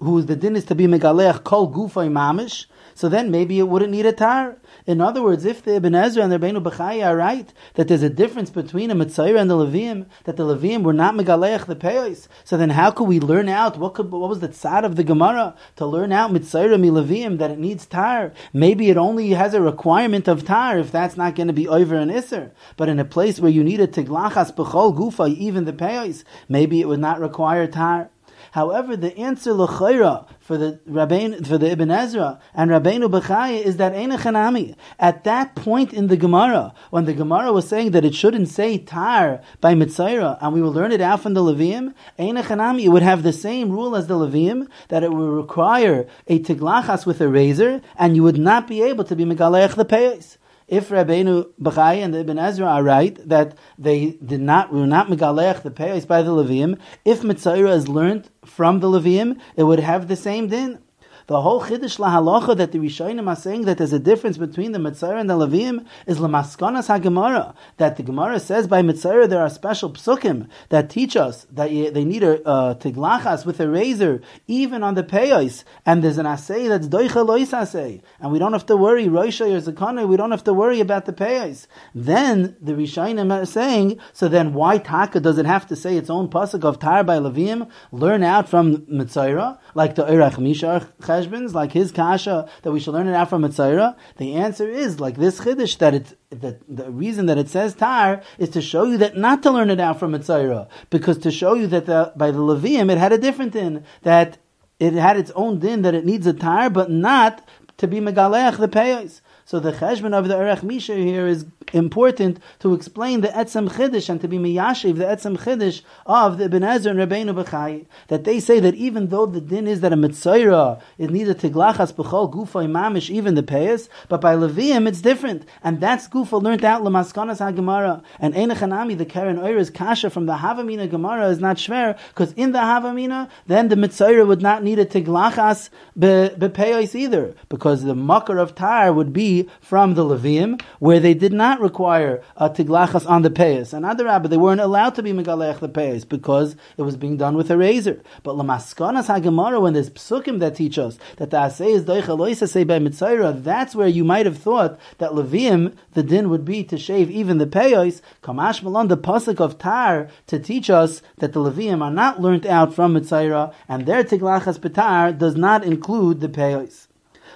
whose the din is to be megaleach kol gufay mamish, so then maybe it wouldn't need a tar. In other words, if the Ibn Ezra and the Rabbeinu B'chai are right, that there's a difference between a Mitzayra and the Leviim, that the Leviim were not megaleach the peyos, so then how could we learn out, what was the tzad of the Gemara, to learn out Mitzayra mi Leviim, that it needs tar? Maybe it only has a requirement of tar, if that's not going to be over an iser. But in a place where you need a tiglachas b'chol gufa, even the peyos, maybe it would not require tar. However, the answer l'chayra for the Ibn Ezra and Rabbeinu B'chai is that ein chanami. At that point in the Gemara, when the Gemara was saying that it shouldn't say tar by Mitzayra, and we will learn it out from the Leviim, ein chanami, it would have the same rule as the Leviim, that it would require a tiglachas with a razor, and you would not be able to be megaleich the peyos. If Rabbeinu B'chai and the Ibn Ezra are right, that they were not megalech the peyos by the Leviim, if Mitzayra is learned from the Leviim, it would have the same din. The whole chiddush lahalacha that the Rishonim are saying that there's a difference between the Mitzayra and the Leviim is l'maskonas haGemara, that the Gemara says by Mitzayra there are special psukim that teach us that they need a tiglachas with a razor even on the peyos, and there's an asay that's doicha lois asay, and we don't have to worry roishay or zakonay, we don't have to worry about the peyos. Then the Rishonim are saying, so then why taka does it have to say its own pasuk of tar by Leviim? Learn out from Mitzayra, like the Oirach Mishar, like his kasha, that we shall learn it out from Mitzayra? The answer is, like this chiddush, that the reason that it says tar is to show you that not to learn it out from Mitzayra, because to show you that by the Leviim it had a different din, that it had its own din, that it needs a tar, but not to be megaleach the peyos. So the cheshbon of the Oirach Mishar here is important to explain the etzem chiddush and to be miyashiv the etzem chiddush of the Ibn Ezra and Rabbeinu B'chai, that they say that even though the din is that a Mitzayra is neither tiglachas b'chol gufay mamish, even the payas, but by Leviim it's different, and that's gufa learned out l'maskanas haGemara. And ein chanami, the Keren Oira's kasha from the Havamina Gemara is not shver, because in the Havamina then the Mitzayra would not need a tiglachas b'payas either, because the makar of tar would be from the Leviim, where they did not require a tiglachas on the payas. And other rabbi, they weren't allowed to be megalech the payas because it was being done with a razor. But l'maskanas haGemara, when there's psukim that teach us that the asay is doicha lois asay by Mitzayra, that's where you might have thought that Leviim, the din would be to shave even the payas. Kamash malon, the pasuk of tar to teach us that the Leviim are not learnt out from Mitzayra, and their tiglachas b'tar does not include the payas.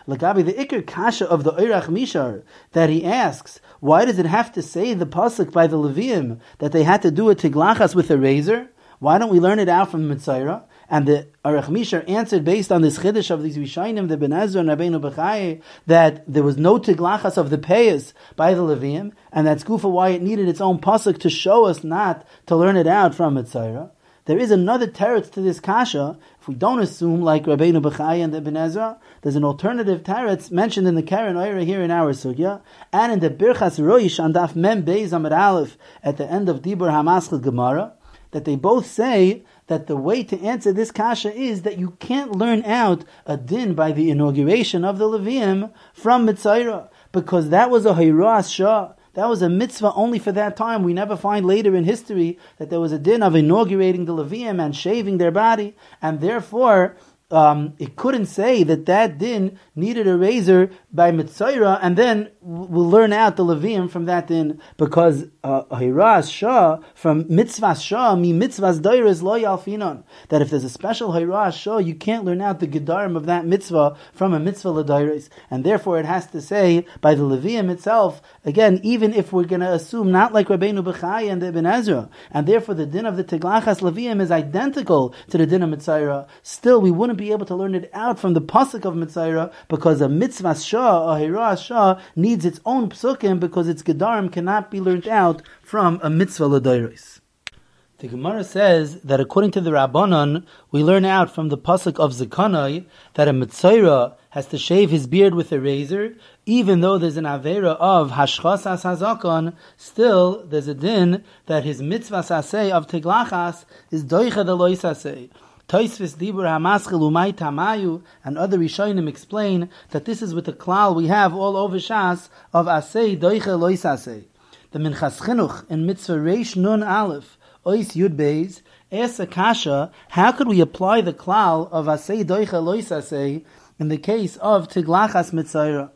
Lagabi, the Iker Kasha of the Oirach Mishar, that he asks, why does it have to say the pasuk by the Leviim that they had to do a tiglachas with a razor? Why don't we learn it out from Mitzayra? And the Oirach Mishar answered based on this chiddush of these Rishonim, the Ibn Ezra and Rabbeinu B'chai, that there was no tiglachas of the payas by the Leviim, and that's gufa why it needed its own pasuk to show us not to learn it out from Mitzayra. There is another teretz to this kasha. If we don't assume like Rabbeinu B'chai and the Ibn Ezra, there's an alternative teretz mentioned in the Keren Oira here in our sugya, and in the Birchas Roish on Daf Mem Beis Amud Aleph at the end of Dibur HaMaschil Gemara, that they both say that the way to answer this kasha is that you can't learn out a din by the inauguration of the Levium from Mitzairah, because that was a Hiras Shah. That was a mitzvah only for that time. We never find later in history that there was a din of inaugurating the Levium and shaving their body, and therefore it couldn't say that that din needed a razor by Mitzairah, and then we'll learn out the Levium from that din, because Hiras Shah from mitzvah Shah, mi mitzvahs dairas lo yalfinon, that if there's a special Hiras Shah, you can't learn out the gedarim of that mitzvah from a mitzvah l'dairas, and therefore it has to say by the Levium itself, again, even if we're going to assume not like Rabbeinu Bechai and the Ibn Ezra, and therefore the din of the Teglachas Levium is identical to the din of Mitzairah, still we wouldn't be able to learn it out from the pasuk of Mitzairah, because a mitzvah shah, a hiras shah, needs its own psukim, because its gedarim cannot be learned out from a mitzvah l'dairis. The Gemara says that according to the Rabbanon, we learn out from the pasuk of Zekanai that a Mitzairah has to shave his beard with a razor, even though there's an avera of hashchasas hazakon, still there's a din that his mitzvah saseh of teglachas is doicha de loy saseh. Tosfos Dibur HaMaschil Umay Tamayu and other Rishonim explain that this is with the klal we have all over Shas of Asei Doiche Lois Asei. The Minchas Chinuch in Mitzvah Reish Nun Aleph Ois Yud Beis asks a kasha, how could we apply the klal of Asei Doiche Lois Asei in the case of Tiglachas Mitzairah?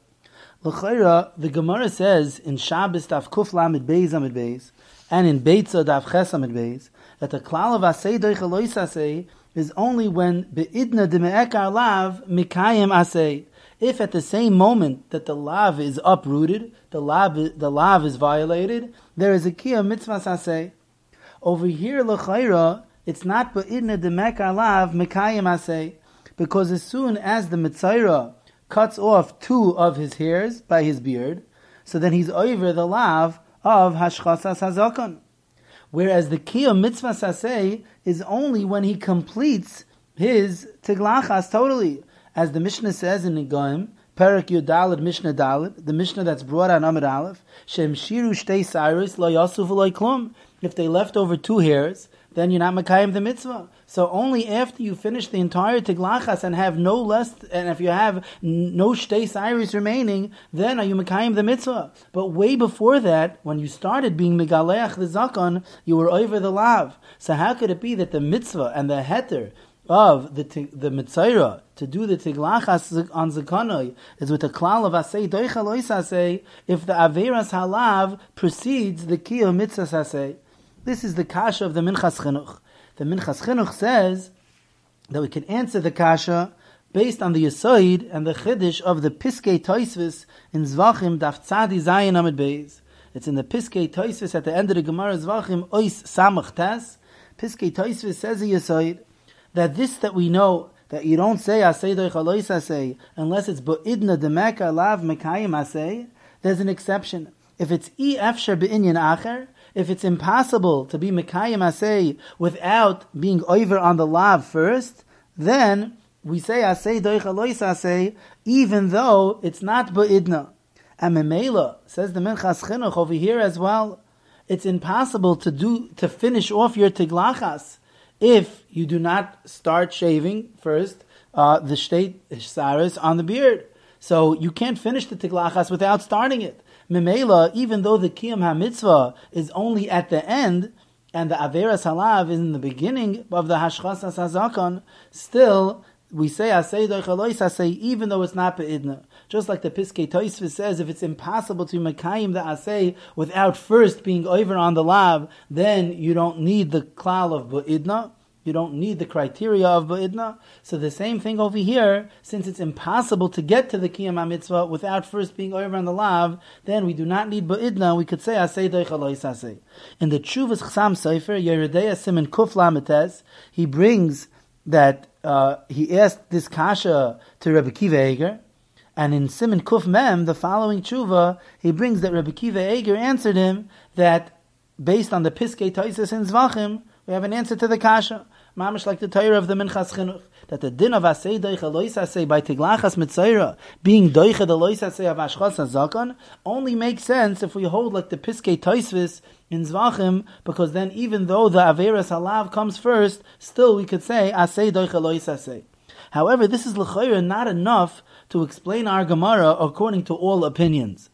L'chayra, the Gemara says in Shabbos Daf Kuf Lamed Beis Amid Beis and in Beitza Daf Ches Amid Beis that the klal of Asei Doiche Lois Asei is only when be'idna deme'ekar lav mikayim aseh. If at the same moment that the lav is uprooted, the lav is violated, there is a kiyam mitzvah aseh. Over here, l'chayra, it's not be'idna deme'ekar lav mikayim aseh, because as soon as the mitzairah cuts off two of his hairs by his beard, so then he's over the lav of hashchasas hazakon. Whereas the kiyum mitzvah saseh is only when he completes his tiglachas totally. As the Mishnah says in Negoim, Perek Yudalad Mishnah Dalad, the Mishnah that's brought on Amud Aleph, Shem Shiru Shtei Cyrus Lo Yasu V'Lo Klum. If they left over two hairs, then you're not makayim the mitzvah. So only after you finish the entire tiglachas and have no less, and if you have no shtei sairis remaining, then are you makayim the mitzvah. But way before that, when you started being megaleach the zakon, you were over the lav. So how could it be that the mitzvah and the heter of the mitzairah to do the tiglachas on zakonoi is with the klal of asei doicha lois asei if the averas halav precedes the kiyum mitzvah asei? This is the kasha of the Minchas Chinuch. The Minchas Chinuch says that we can answer the kasha based on the Yesod and the Chiddush of the Piskei Tosfos in Zvachim Daf Tzadi Zayin Amud Beis. It's in the Piskei Tosfos at the end of the Gemara Zvachim Ois Samach Tas. Piskei Tosfos says the Yesod that this that we know, that you don't say Asei Doicha Lois Asei unless it's Bo'idna Demeka Lav Mekayim Asei, there's an exception. If it's Efshar B'inyan Acher, if it's impossible to be Mekayim Aseh without being over on the lav first, then we say Aseh Doicha Lois Aseh, even though it's not Ba'idna. And Memela, says the Minchas Chinuch over here as well, it's impossible to finish off your Tiglachas if you do not start shaving first the Shtei Saris on the beard. So you can't finish the Tiglachas without starting it. Memela, even though the kiyum ha-mitzvah is only at the end, and the averas halav is in the beginning of the hashchasas hazakon, still we say asei doicha lois asei, even though it's not beidna. Just like the Piskei Tosfos says, if it's impossible to makayim the asei without first being over on the lav, then you don't need the klal of beidna. You don't need the criteria of Ba'idna. So the same thing over here, since it's impossible to get to the Kiyam HaMitzvah without first being over on the Lav, then we do not need Ba'idna. We could say, Asei Doicha Lois Asei. In the Tshuvas Chsam Sefer, Yeridea Simen Kuf Lametes, he brings that, he asked this kasha to Rebbe Kiva Eiger, and in Simen Kuf Mem, the following tshuva, he brings that Rebbe Kiva Eiger answered him that, based on the Piskei Tosfos in Zvachim, we have an answer to the kasha. mamish like the Torah of the Minchas Chinuch, that the din of asei doicha lois asei by tiglachas mitzaira being doicha the lois asei of ashchas hazakon only makes sense if we hold like the Piskei Tosfos in Zvachim, because then even though the averas halav comes first, still we could say asei doicha lois asei. However, this is l'chayra not enough to explain our Gemara according to all opinions,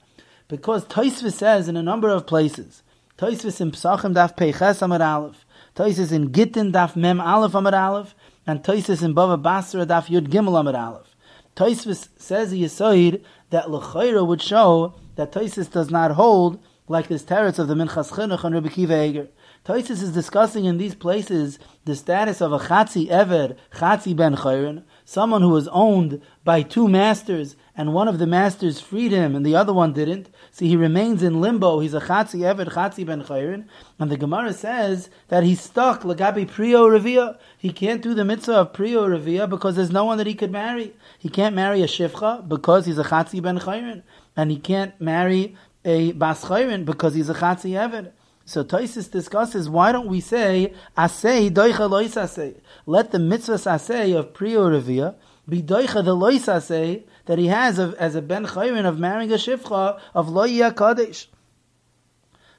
because Tosfos says in a number of places. Tosfos in Pesachim daf Peiches Amar Aleph, Tosfos in Gittin daf Mem Aleph Amar Aleph, and Tosfos in Bava Basra daf Yud Gimel Amar Aleph. Tosfos says a yisoid that l'chayra would show that Tosfos does not hold like this teretz of the Minchas Chinuch and Rabbi Kiva Eiger. Tosfos is discussing in these places the status of a chatzi eved, chatzi ben chayrin, someone who was owned by two masters, and one of the masters freed him and the other one didn't. See, he remains in limbo. He's a chatzi eved, chatzi ben chayrin, and the Gemara says that he's stuck l'gabi priyo revia. He can't do the mitzvah of priyo revia because there's no one that he could marry. He can't marry a shifcha because he's a chatzi ben chayrin, and he can't marry a bas chayrin because he's a chatzi eved. So Tosfos discusses, why don't we say asei doicha lois asei? Let the mitzvah asei of prior revia be doicha the lois asei that he has of, as a ben chayrin of marrying a shifcha of loya kadesh.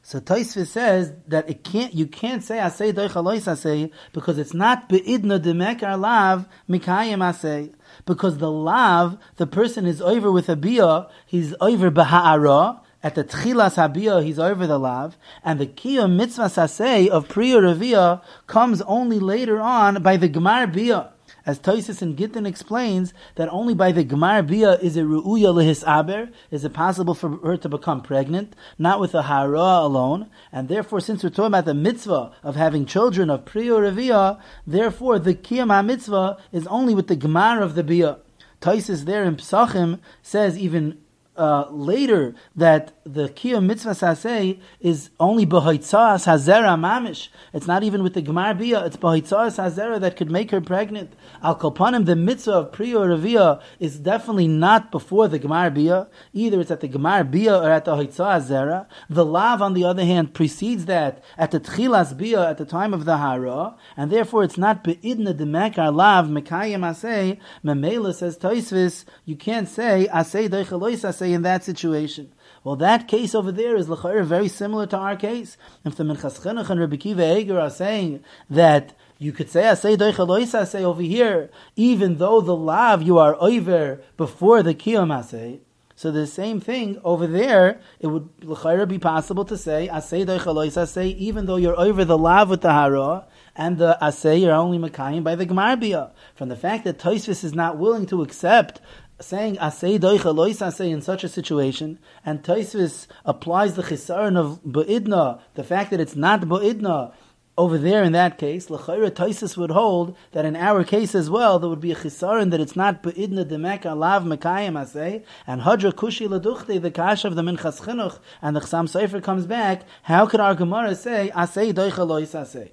So Tosfos says that you can't say asei doicha lois asei because it's not beidna demekar lav mikayim asei, because the lav, the person is over with a bia, he's over b'ha'ara. At the Tchilas Habiyah, he's over the lav, and the Kiyum Mitzvah Saseh of Priya Reviah comes only later on by the Gemar Biyah. As Tosfos in Gittin explains, that only by the Gemar Biyah is it Ru'uya Lehisaber, is it possible for her to become pregnant, not with the Hara alone, and therefore, since we're talking about the Mitzvah of having children of Priya Reviah, therefore the Kiyum HaMitzvah is only with the Gemar of the Biyah. Tosfos there in Pesachim says even later that the Kiyum Mitzvah Saseh is only B'hoitza'as Hazera Mamish. It's not even with the Gemar Biyah, it's B'hoitza'as Hazera that could make her pregnant. Al Kolpanim, the Mitzvah of Priya Reviah is definitely not before the Gemar Biyah. Either it's at the Gemar Biyah or at the Hoitza'as Hazera. The Lav, on the other hand, precedes that at the Tchilas Biyah, at the time of the Hara, and therefore it's not Be'idna Demekar Lav Mekayim Aseh. Memela, says Tosfos, you can't say Aseh Deichelois Aseh in that situation. Well, that case over there is l'chayr very similar to our case. If the Minchas Chinuch and Rabbi Kiva Eiger are saying that you could say asei doicha lois asei over here, even though the lav you are over before the kiyum asei, so the same thing over there, it would l'chayr be possible to say asei doicha lois asei even though you're over the lav with the hara, and the asei are only mekayim by the gemar biyah. From the fact that Tosfos is not willing to accept saying asei doicha lois asei in such a situation, and Tosfos applies the chisaron of b'idna, the fact that it's not b'idna over there in that case, l'chayra Tosfos would hold that in our case as well there would be a chisaron that it's not b'idna demeka lav mekayim asei, and hadra kushi laduchte, the kasha of the Minchas Chinuch and the Chassam Sofer comes back, how could our Gemara say asei doicha lois asei?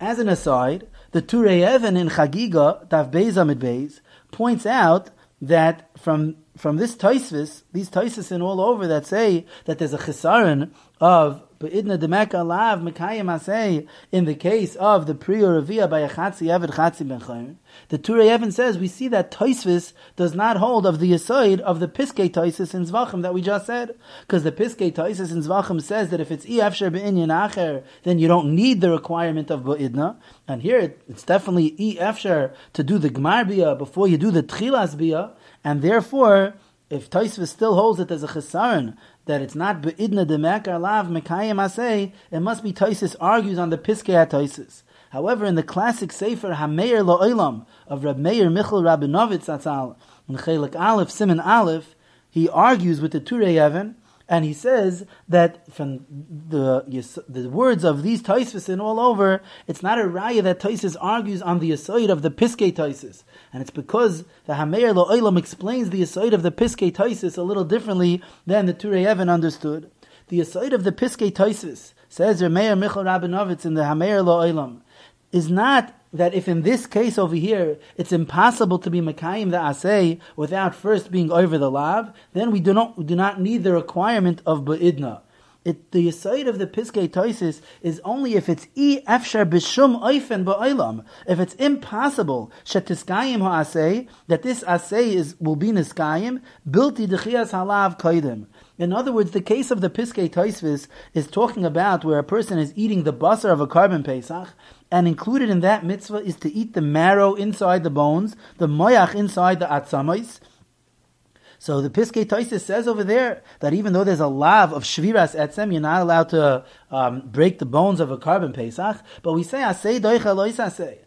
As an aside, the Turei Even in Chagiga Daf Beis Amid Beis points out that from this Tosfos, these Tosfos in all over that say that there's a chisaron of beidna demeka lav mekayim asei in the case of the prior revia by a chatzi eved chatzi ben chayim. The Turei Even says we see that Tosfos does not hold of the yisoid of the Piskei Tosfos in Zvachim that we just said, because the Piskei Tosfos in Zvachim says that if it's e'afsher b'inyan acher, then you don't need the requirement of b'idna, and here it's definitely e'afsher to do the gmar biyah before you do the tchilas biyah, and therefore if Tosfos still holds it as a chisaron that it's not beidna demekar lav mekayim asei, it must be Tosfos argues on the Piskei HaTosfos. However, in the classic sefer Hameir Lo'olam of Reb Meir Michal Rabinowitz Atzal, in Chelik Aleph, Siman Aleph, he argues with the Turei Even, and he says that from the words of these Tosfos in all over, it's not a raya that Tosfos argues on the yisoid of the Piskei Tosfos. And it's because the Hameir Lo'olam explains the yisoid of the Piskei Tosfos a little differently than the Turei Even understood. The yisoid of the Piskei Tosfos, says Reb Meir Michal Rabinowitz in the Hameir Lo'olam, is not that if in this case over here it's impossible to be mekayim the asei without first being over the lav, then we do not need the requirement of b'idna. the aside of the Piskei Taisis is only if it's efshar b'shum oifen ba'olam, if it's impossible shetiskayim ha'asei, that this asei will be niskayim bilti dechias halav kaidim. In other words, the case of the Piskei Tosfos is talking about where a person is eating the basar of a korban pesach, and included in that mitzvah is to eat the marrow inside the bones, the moyach inside the atzamos. So the Piskei Tosfos says over there that even though there's a lav of shviras etzem, you're not allowed to break the bones of a korban pesach. But we say asei doicha lois asei.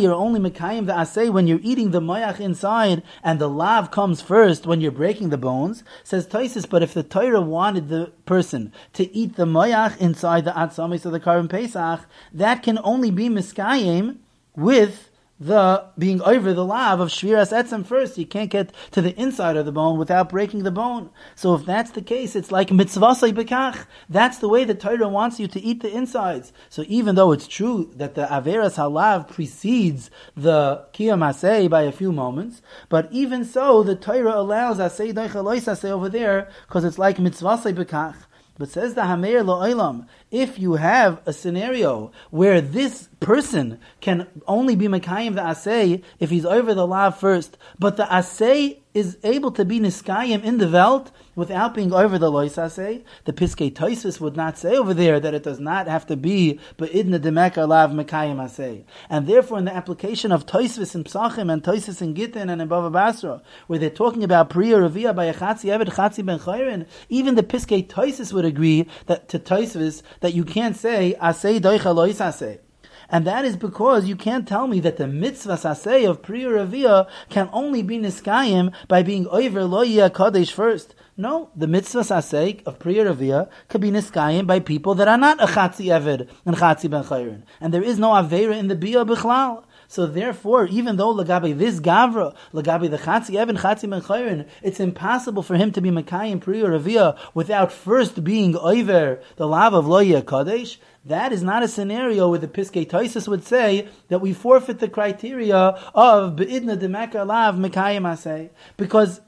You're only mekayim the asei when you're eating the moyach inside, and the lav comes first when you're breaking the bones. Says Tosfos, but if the Torah wanted the person to eat the moyach inside the atzamis of the korban pesach, that can only be miskayim with the being over the lav of shviras etzem first. You can't get to the inside of the bone without breaking the bone. So if that's the case, it's like mitzvasai bekach. That's the way the Torah wants you to eat the insides. So even though it's true that the averas halav precedes the kiyam asei by a few moments, but even so, the Torah allows asei doicha lois asei over there because it's like mitzvasai bekach. But says the Hameir Lo'olam, if you have a scenario where this person can only be Mekayim the Asei if he's over the Lav first, but the Asei is able to be Niskayim in the Welt without being over the Lois Asei, the Piskei Tosfos would not say over there that it does not have to be Be'idna Demeka Lav Mekayim Asei. And therefore in the application of Tosfos in Psachim and Tosfos in Gittin and in Bava Basra, where they're talking about Priya Raviyah by a Chatzi Eved Chatzi Ben Chayrin, even the Piskei Tosfos would agree that to Tosfos that you can't say Asei Doicha Lois Asei. And that is because you can't tell me that the mitzvah saseh of Priya Raviyah can only be niskayim by being over loya kadesh first. No, the mitzvah saseh of Priya Raviyah could be niskayim by people that are not a chatzi eved and chatzi ben chayrin. And there is no avera in the biyah bichlal. So therefore, even though Lagabi this Gavra, Lagabi the Chatzi Evin, Chatzi Ben Chayrin, it's impossible for him to be Mekayim Priya Raviyah without first being Oiver, the Lav of Loya Kadesh. That is not a scenario where the Piskei Tosfos would say that we forfeit the criteria of Be'idna Demeka Lav Mekayim Asei. Because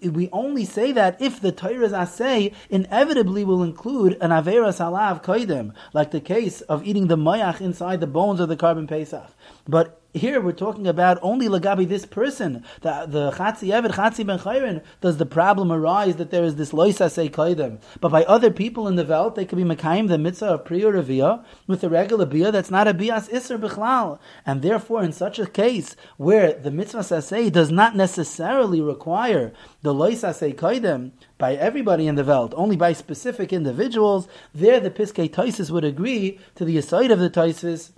we only say that if the Torah's asay inevitably will include an averas halav koidem, like the case of eating the mayach inside the bones of the korban pesach. But here we're talking about only lagabi this person, the Chatzi Eved, Chatzi Ben Chayrin, does the problem arise that there is this lois asay koidem. But by other people in the Welt, they could be mekayim the mitzvah of Priya Raviyah with a regular biyah that's not a biyas iser bichlal. And therefore, in such a case where the mitzvah asay does not necessarily require the lois asay koidem by everybody in the Welt, only by specific individuals, there the Piskei Tosfos would agree to the aside of the Tosfos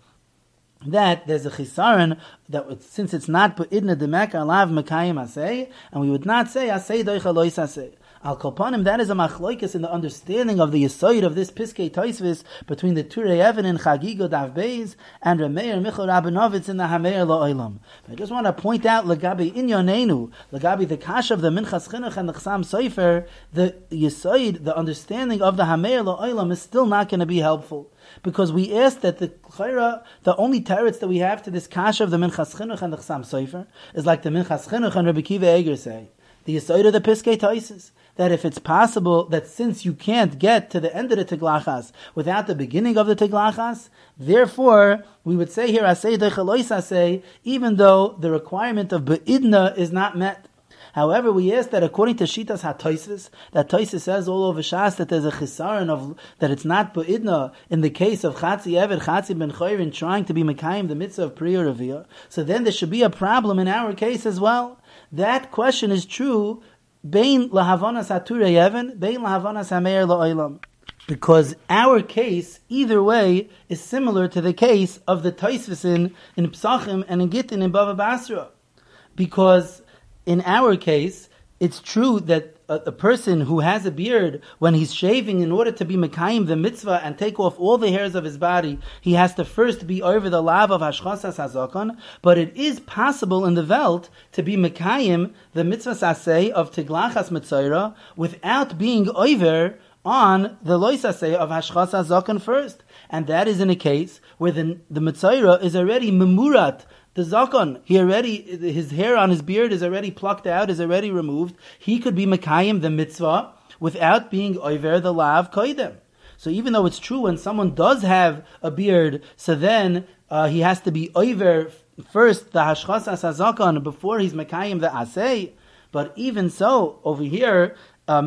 that there's a chisaron that since it's not idna demek alav mekayim asay, and we would not say asay doicha lois asay. Al kol panim, that is a machloikas in the understanding of the yisoid of this Piskei Tosfos between the Turei Evin in Chagiga Daf Beis and Rameir Michal Rabinovitz in the Hameir Lo'olam. I just want to point out lagabi inyoneinu, lagabi the kasha of the Minchas Chinuch and the Chassam Sofer, the yisoid, the understanding of the Hameir Lo'olam is still not going to be helpful. Because we asked that the only teretz that we have to this kasha of the Minchas Chinuch and the Chassam Sofer is like the Minchas Chinuch and Rabbi Kiva Eiger say, the yisoid of the Piskei Tosfos, that if it's possible that since you can't get to the end of the Teglachas without the beginning of the Teglachas, therefore we would say here asei doicha lois asei, even though the requirement of beidna is not met. However, we ask that according to Shitas HaTosfos, that Tosfos says all over Shas that there's a chisaron of that it's not beidna in the case of Chatzi Eved, Chatzi Ben Chayrin trying to be mekayim the mitzvah of Priya Raviyah. So then there should be a problem in our case as well. That question is true. Because our case, either way, is similar to the case of the Tosfos in Psachim and in Gittin in Bava Basra. Because in our case, it's true that a person who has a beard, when he's shaving in order to be mekayim the mitzvah and take off all the hairs of his body, he has to first be over the lav of hashchasas hazakon. But it is possible in the Welt to be mekayim the mitzvah saseh of tiglachas mitzayra without being over on the lois asay of hashchasas hazakon first, and that is in a case where the mitzayra is already memurat. The zakon, his hair on his beard is already plucked out, is already removed. He could be mekayim the mitzvah without being over the lav koidem. So even though it's true when someone does have a beard, so then he has to be over first the hashchas asazakon before he's mekayim the aseh. But even so, over here,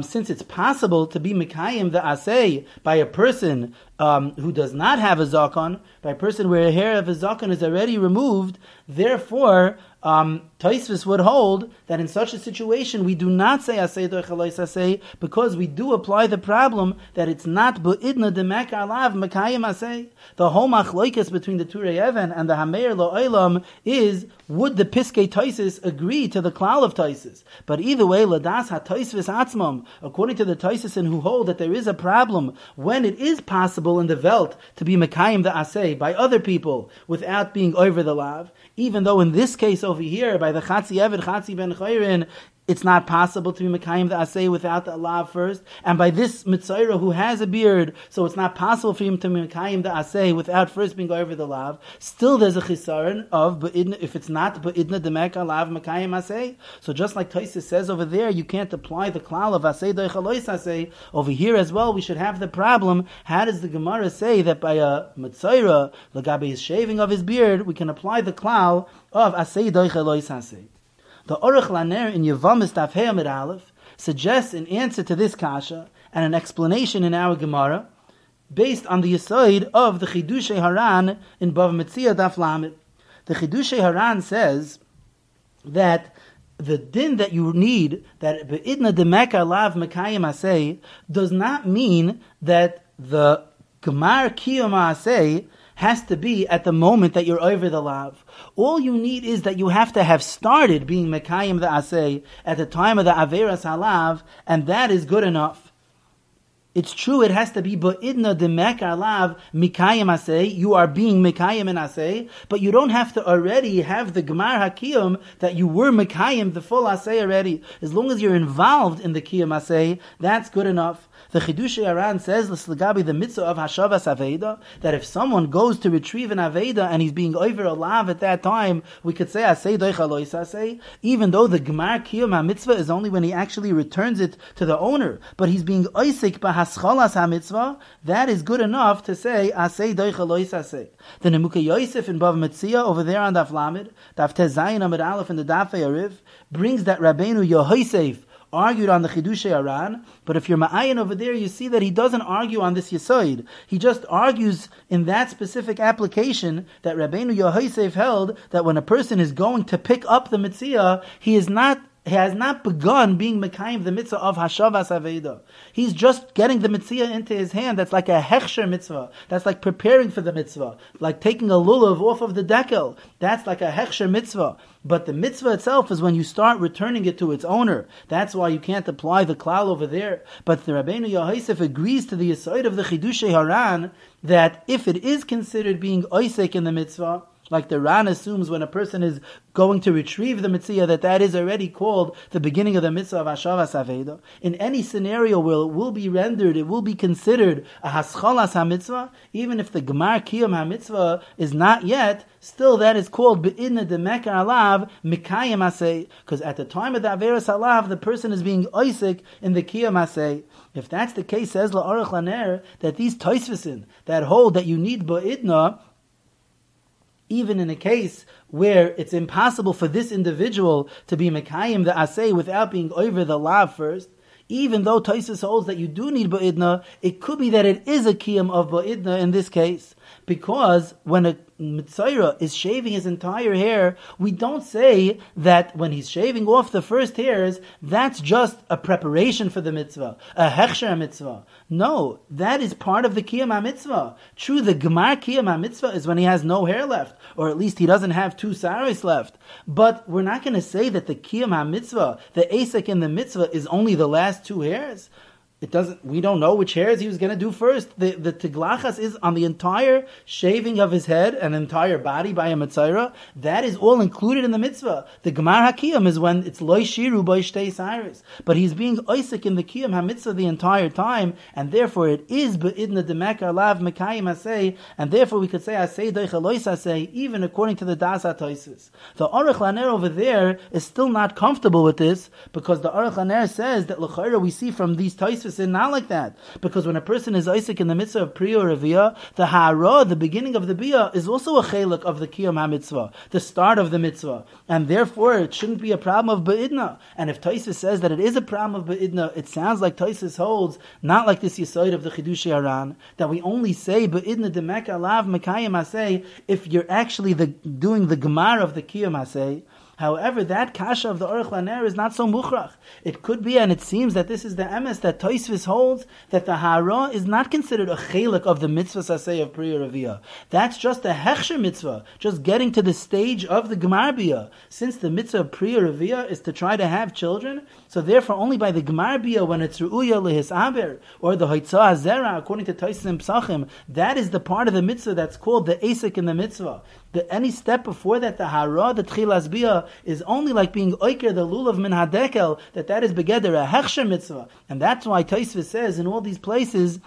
since it's possible to be mekayim the aseh by a person who does not have a zakon, by a person where a hair of a zakon is already removed, therefore Tosfos would hold that in such a situation we do not say aseh doich alois aseh, because we do apply the problem that it's not bu'idna demek alav mekayim aseh. The whole machloikas between the Turei Even and the Hameir Lo'olam is, would the Piskei Tosfos agree to the klal of Tosfos? But either way, ladas haTosfos atzmam, according to the Tosfos and who hold that there is a problem when it is possible in the Velt to be mekayim the aseh by other people without being over the lav, even though in this case over here, by the Chatzi Eved, Chatzi Ben Chayrin, it's not possible to be Mekayim the Aseh without the Alav first. And by this Mitzaira who has a beard, so it's not possible for him to be Mekayim the Aseh without first being over the Alav. Still there's a Chisaron of, if it's not Ba'idna Demek Alav Mekayim Aseh. So just like Tosfos says over there, you can't apply the Klal of Aseh Doich Alois Aseh. Over here as well, we should have the problem, how does the Gemara say that by a Mitzaira, Lagabe his shaving of his beard, we can apply the Klal of Aseh Doich Alois Aseh? The Aruch Laner in Yevamis Daf Hei Amid Aleph suggests an answer to this kasha and an explanation in our Gemara based on the yisoid of the Chidushei Haran in Bava Metzia Daf Lamed. The Chidushei Haran says that the din that you need, that be'idna demeka lav mekayim aseh, does not mean that the gemar kiyom aseh has to be at the moment that you're over the lav. All you need is that you have to have started being mekayim the aseh at the time of the averas halav, and that is good enough. It's true, it has to be ba'idna demek alav mekayim aseh, you are being mekayim in aseh, but you don't have to already have the gemar hakiyum that you were mekayim the full aseh already. As long as you're involved in the kiyum aseh, that's good enough. The Chidushei Aran says, l'slagabi the mitzvah of hashavas aveda, that if someone goes to retrieve an aveda and he's being over a lav at that time, we could say aseh doich alois aseh, even though the gemar kiyum ha-mitzvah is only when he actually returns it to the owner, but he's being oisik b'haschalas ha-mitzvah, that is good enough to say aseh doich alois aseh. The Nemuka Yosef in Bava Metzia over there on Daf Lamed, Daf Tezayin Amid Aleph in the Daf Yariv, brings that Rabbeinu Yehoisef argued on the Chidushei Aran, but if you're ma'ayin over there, you see that he doesn't argue on this yisoid. He just argues in that specific application that Rabbeinu Yehoisef held that when a person is going to pick up the Mitzvah, he has not begun being mekayim the mitzvah of hashavas aveda. He's just getting the mitzvah into his hand. That's like a hechsher mitzvah. That's like preparing for the mitzvah, like taking a lulav off of the dekel. That's like a hechsher mitzvah. But the mitzvah itself is when you start returning it to its owner. That's why you can't apply the klal over there. But the Rabbeinu Yehoisef agrees to the yisoid of the Chidushei Haran that if it is considered being oisek in the mitzvah, like the Ran assumes when a person is going to retrieve the mitzvah, that is already called the beginning of the mitzvah of Hashavas Aveda. In any scenario where it will be rendered, it will be considered a haschalas ha-mitzvah, even if the gemar kiyum ha-mitzvah is not yet, still that is called be'idna demek alav mikayim aseh, because at the time of the averas alav, the person is being oisik in the kiyum aseh. If that's the case, says La'aruch Laner, that these Tosfosin, that hold that you need be'idna, even in a case where it's impossible for this individual to be mekayim the aseh without being over the lav first, even though Tosfos holds that you do need ba'idna, it could be that it is a kiyum of ba'idna in this case, because when a mitzaira is shaving his entire hair, we don't say that when he's shaving off the first hairs, that's just a preparation for the mitzvah, a hechsher mitzvah. No, that is part of the kiyum ha-mitzvah. True, the gemar kiyum ha-mitzvah is when he has no hair left, or at least he doesn't have two saris left. But we're not going to say that the kiyum ha-mitzvah, the asek in the mitzvah, is only the last two hairs. It doesn't. We don't know which hairs he was going to do first. The tiglachas is on the entire shaving of his head and entire body by a mitzaira. That is all included in the mitzvah. The gemar hakiyum is when it's loy shiru by shtei saris. But he's being oisik in the kiyum hamitzvah the entire time, and therefore it is be'idna demek alav mekayim aseh, and therefore we could say aseh doich alois aseh, even according to the das hatoisis. The Aruch Laner over there is still not comfortable with this, because the Aruch Laner says that l'chayra we see from these toises Misa sin, not like that. Because when a person is Isaac in the mitzvah of Priya or Reviya, the Ha'ara, the beginning of the Bia, is also a Chelek of the Kiyom HaMitzvah, the start of the mitzvah. And therefore, it shouldn't be a problem of Ba'idna. And if Taisus says that it is a problem of Ba'idna, it sounds like Taisus holds, not like this Yisoid of the Chidush Haran, that we only say Ba'idna Demek Alav Mekayim Aseh if you're actually doing the Gemara of the Kiyom Aseh. However, that kasha of the Aruch Laner is not so mukhrach. It could be, and it seems that this is the emes that Tosfos holds, that the hara is not considered a chelik of the mitzvah saseh of Priya Reviya. That's just a hechsher mitzvah, just getting to the stage of the Gemar Bia. Since the mitzvah of Priya Reviya is to try to have children, so therefore only by the Gemar Bia, when it's Ru'uya Lehis Aber, or the Hoitzah Zera, according to Tosfos and Psachim, that is the part of the mitzvah that's called the Asik in the mitzvah. Any step before that, the hara, the Tchilas Bia, is only like being oiker the lulav min hadekel, that is begeder a hechsher mitzvah, and that's why Tosfos says in all these places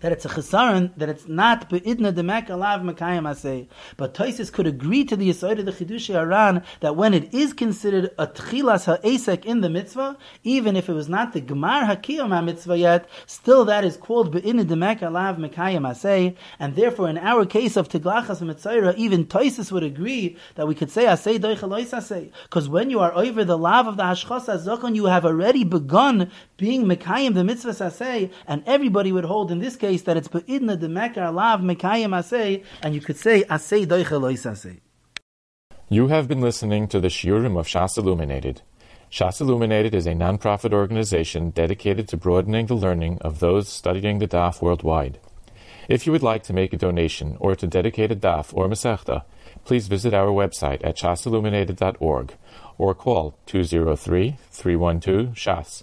that it's a chesaron, that it's not beidna demek alav mekayim aseh. But Tosfos could agree to the yesod of the Chidush Haran that when it is considered a tchilas ha'esek in the mitzvah, even if it was not the gemar hakiyom ha'mitzvah yet, still that is called beidna demek alav mekayim aseh. And therefore, in our case of teglachas mitzayra, even Tosfos would agree that we could say aseh doichelois aseh, because when you are over the lav of the hashchas hazakon, you have already begun being mekayim the mitzvah aseh, and everybody would hold in this case that it's beidna demekar lav mekayim aseh, and you could say aseh doichelois aseh. You have been listening to the shiurim of Shas Illuminated. Shas Illuminated is a non-profit organization dedicated to broadening the learning of those studying the daf worldwide. If you would like to make a donation or to dedicate a daf or masechta, please visit our website at shasilluminated.org or call 203-312-SHAS.